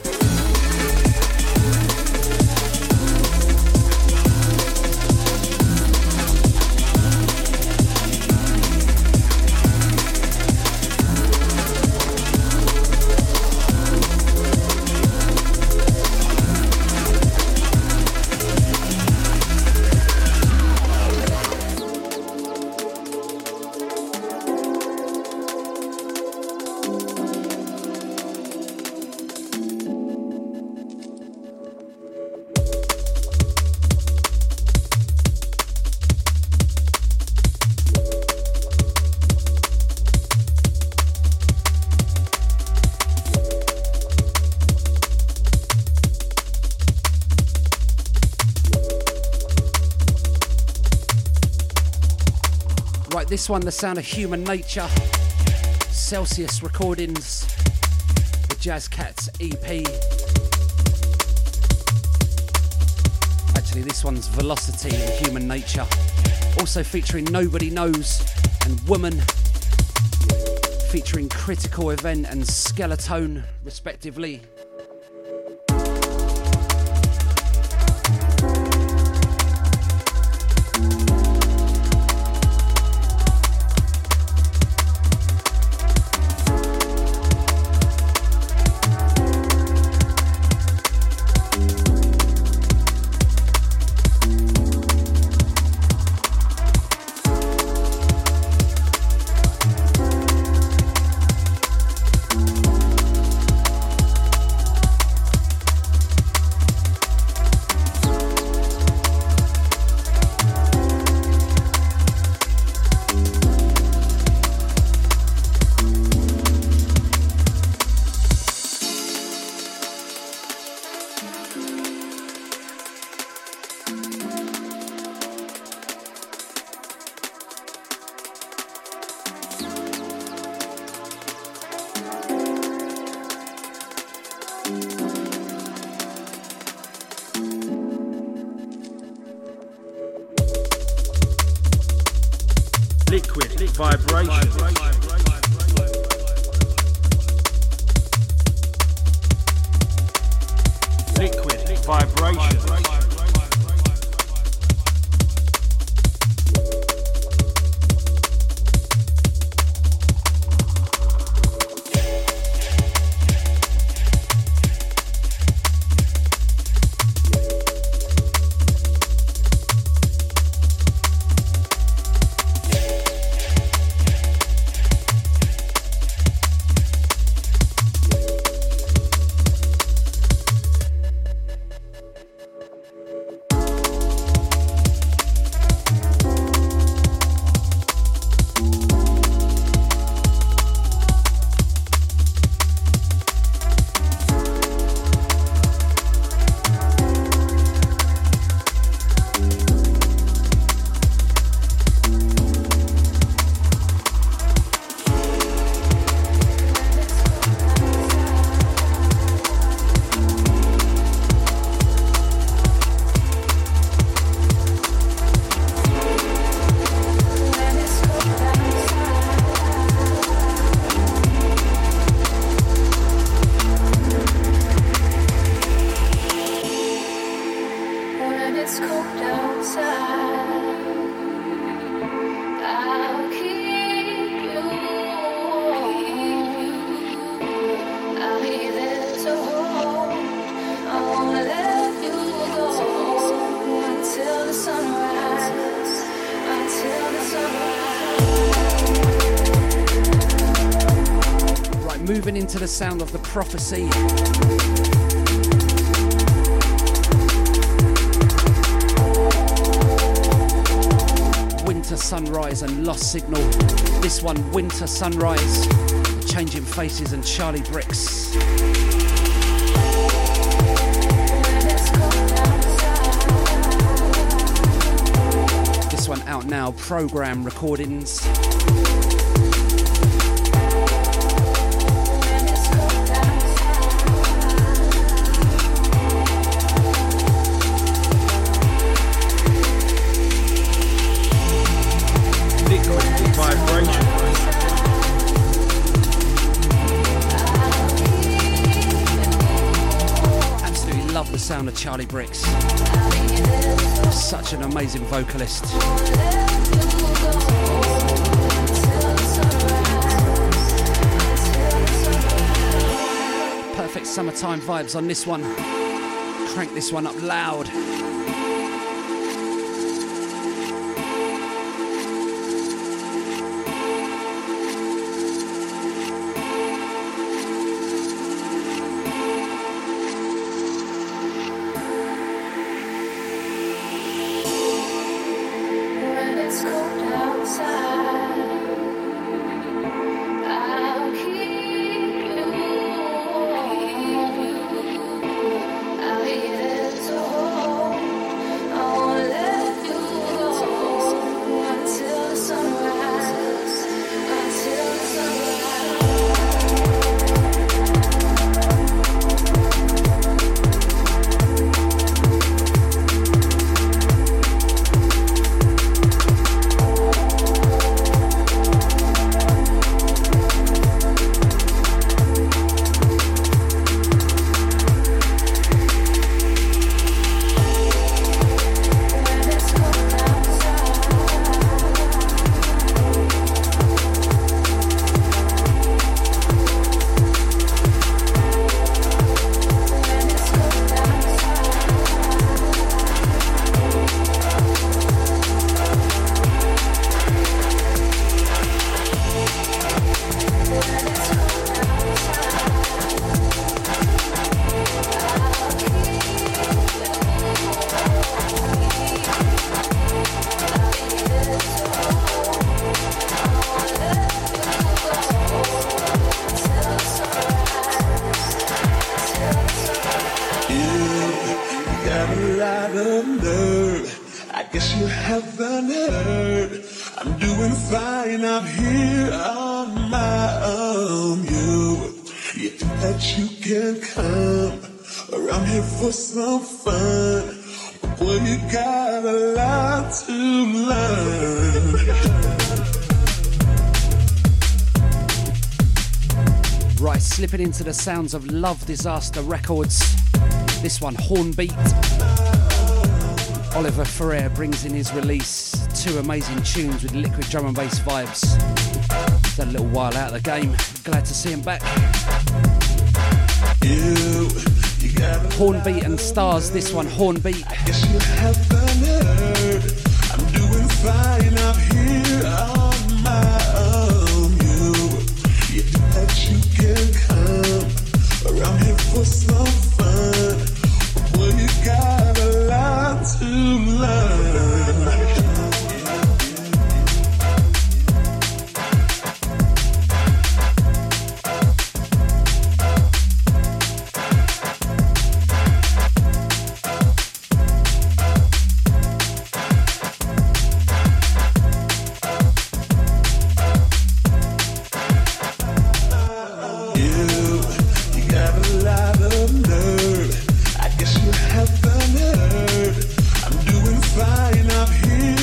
This one, the sound of Human Nature, Celsius Recordings, the Jazz Cats EP. Actually, this one's Velocity and Human Nature, also featuring Nobody Knows and Woman, featuring Critical Event and Skeletone, respectively. Moving into the sound of the Prophecy. Winter Sunrise and Lost Signal. This one, Winter Sunrise, Changing Faces and Charlie Bricks. This one out now, Program Recordings. Sound of Charlie Bricks. Such an amazing vocalist. Perfect summertime vibes on this one. Crank this one up loud. Into the sounds of Love Disaster Records. This one, Hornbeat. Oliver Ferrer brings in his release two amazing tunes with liquid drum and bass vibes. He's had a little while out of the game. Glad to see him back. Hornbeat and Stars. This one, Hornbeat. I'm doing fine out here on my own. You think that you can come around here for some fun? Well, you got a lot to learn. Nerve. I'm doing fine up here.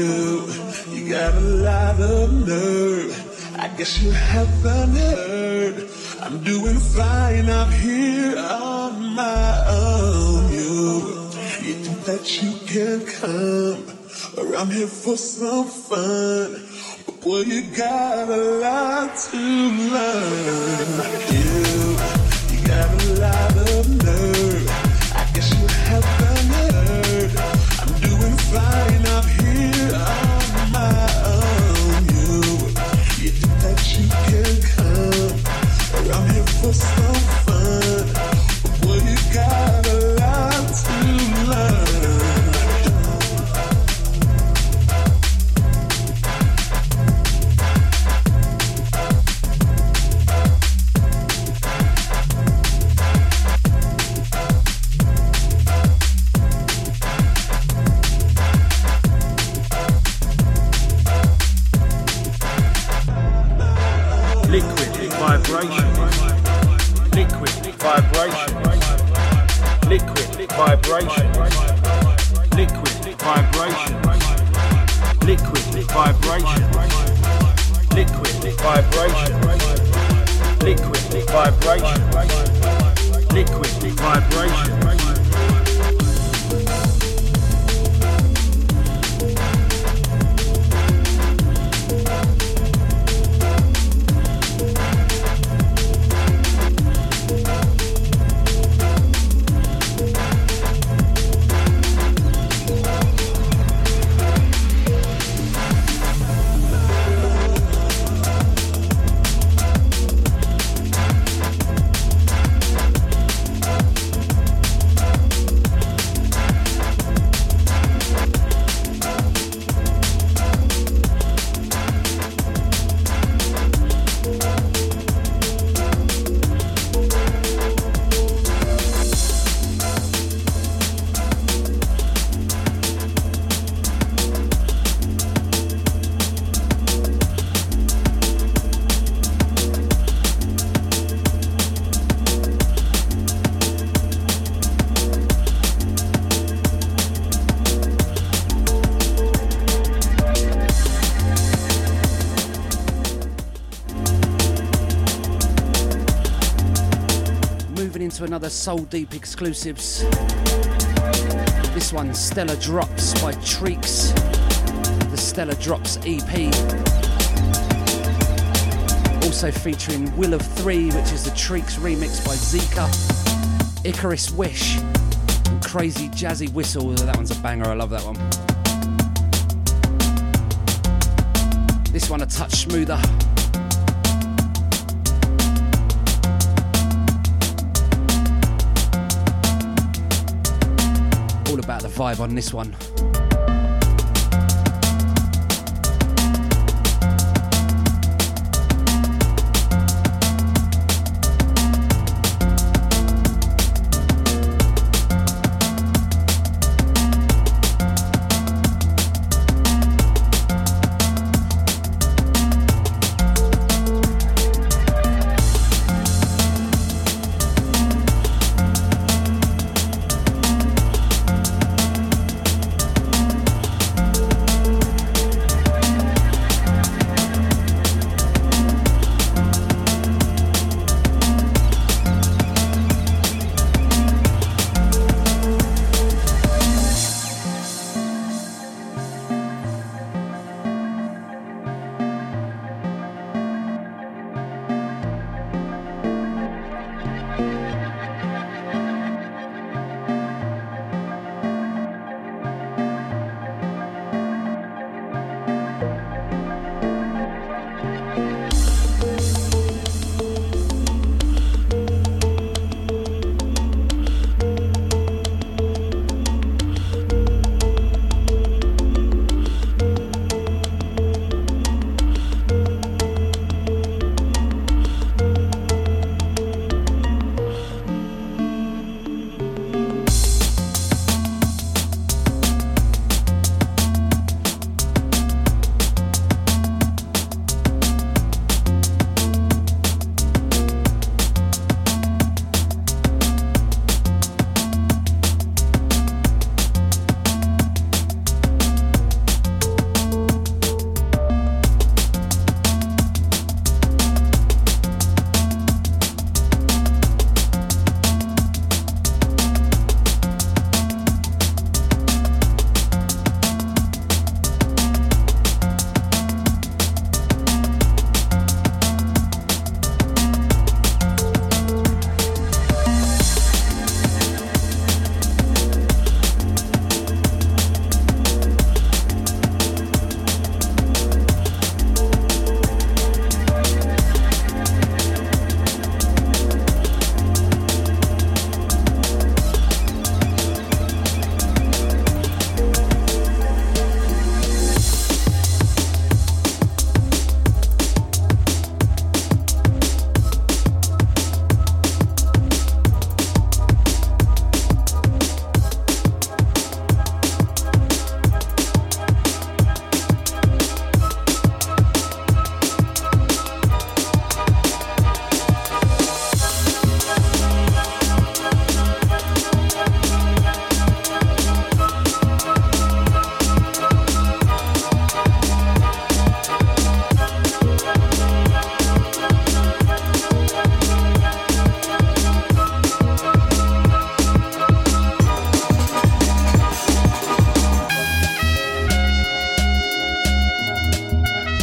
you. You got a lot of nerve. I guess you haven't heard. I'm doing fine up here on my own. You think that you can come around here for some fun? But boy, you got a lot to learn. You got a lot of nerve. I guess you haven't heard. I'm doing fine up here on my own. You think that you can come? I'm here for some fun. Well, you got a lot to learn. Liquid vibration. Vibration, liquid vibration, liquid vibration, liquid vibration, liquid vibration, liquid vibration, liquid vibration. Another Soul Deep exclusives. This one, Stellar Drops by Treeks, the Stellar Drops EP. Also featuring Will of Three, which is the Treeks remix by Zika. Icarus Wish, Crazy Jazzy Whistle, that one's a banger, I love that one. This one, A Touch Smoother. About the vibe on this one.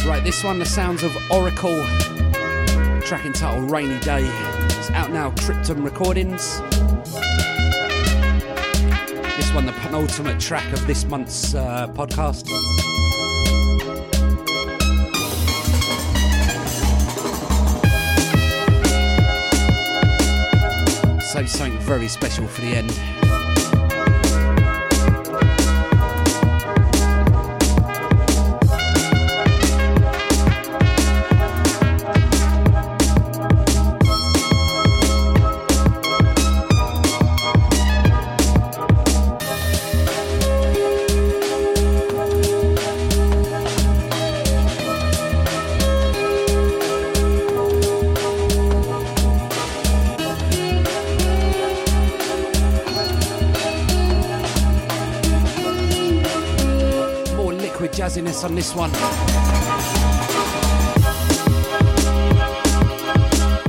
Right, this one, the sounds of Oracle, track entitled Rainy Day. It's out now, Triptum Recordings. This one, the penultimate track of this month's podcast. So something very special for the end. Jazziness on this one.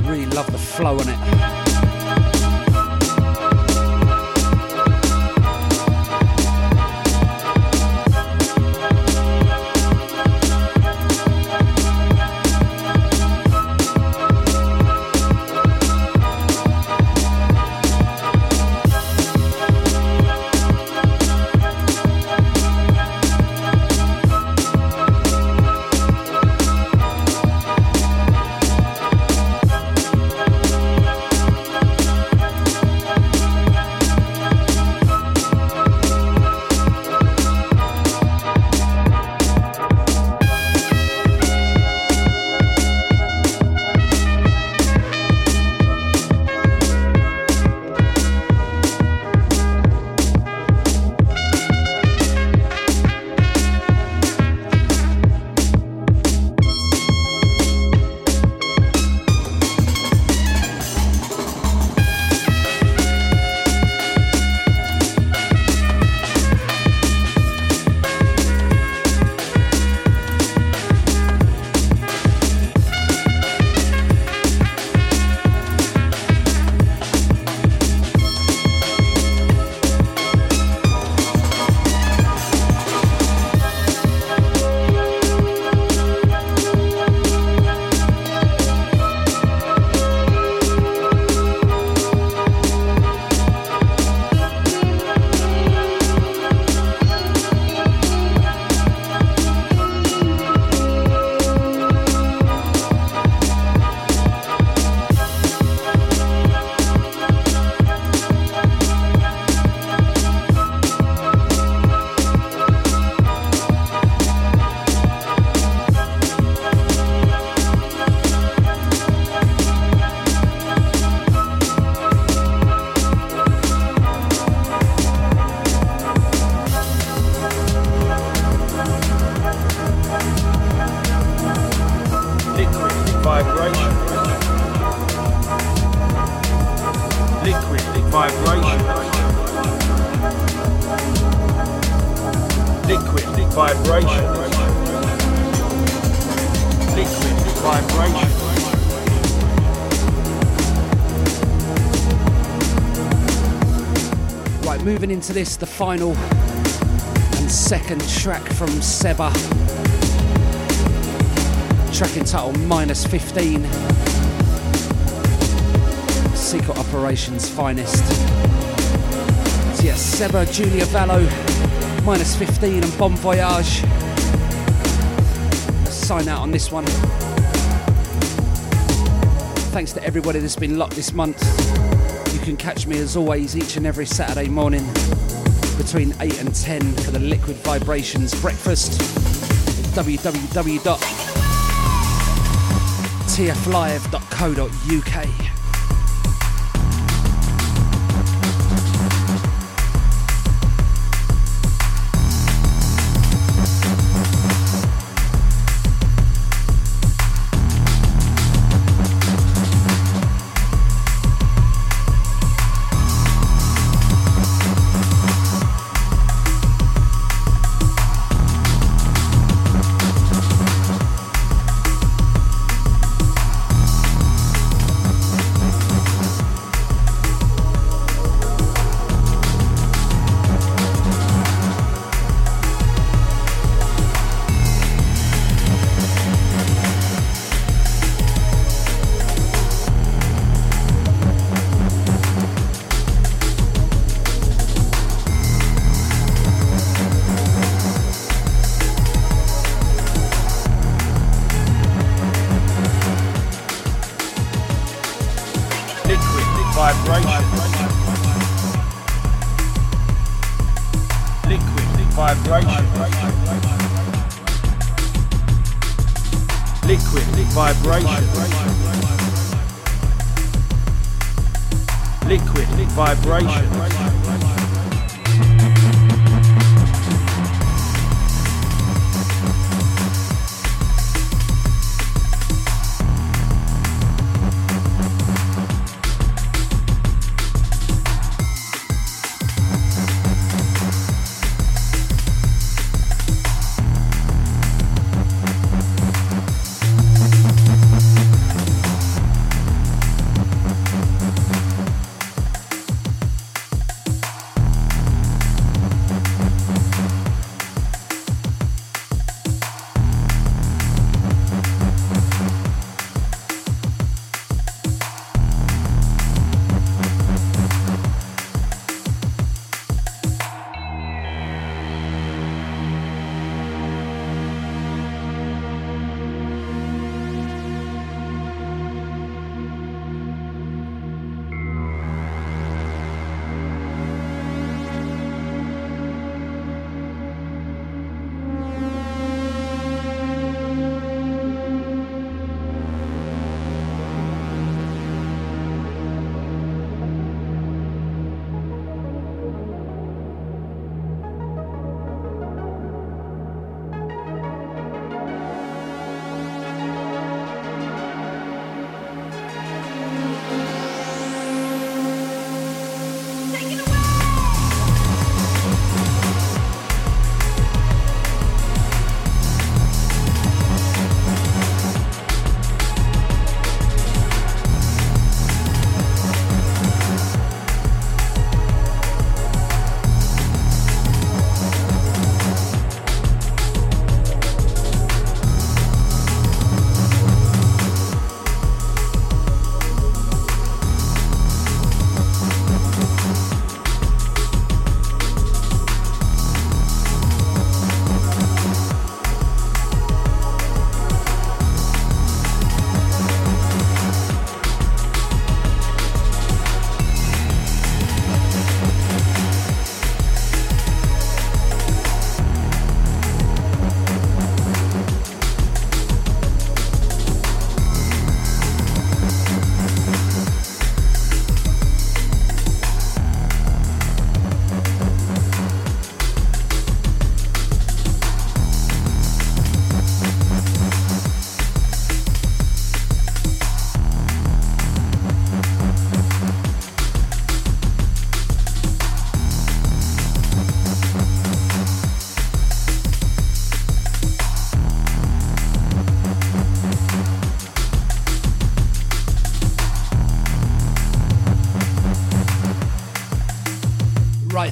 Really love the flow on it. Moving into this, the final and second track from Seba. Track entitled Minus 15. Secret Operations Finest. So yes, Seba, Julia Vallo, Minus 15 and Bon Voyage. Sign out on this one. Thanks to everybody that's been locked this month. You can catch me as always each and every Saturday morning between 8 and 10 for the Liquid Vibrations breakfast at www.tflive.co.uk. Liquid Vibration. Liquid Vibration.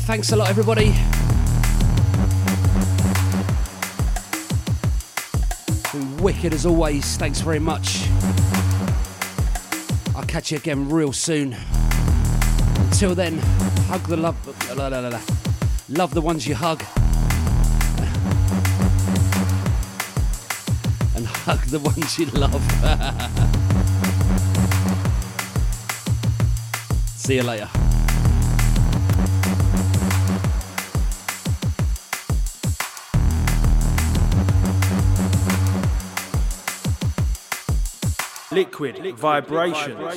Thanks a lot, everybody. Been wicked as always. Thanks very much. I'll catch you again real soon. Until then, hug the love. Love the ones you hug. And hug the ones you love. See you later. Liquid vibrations.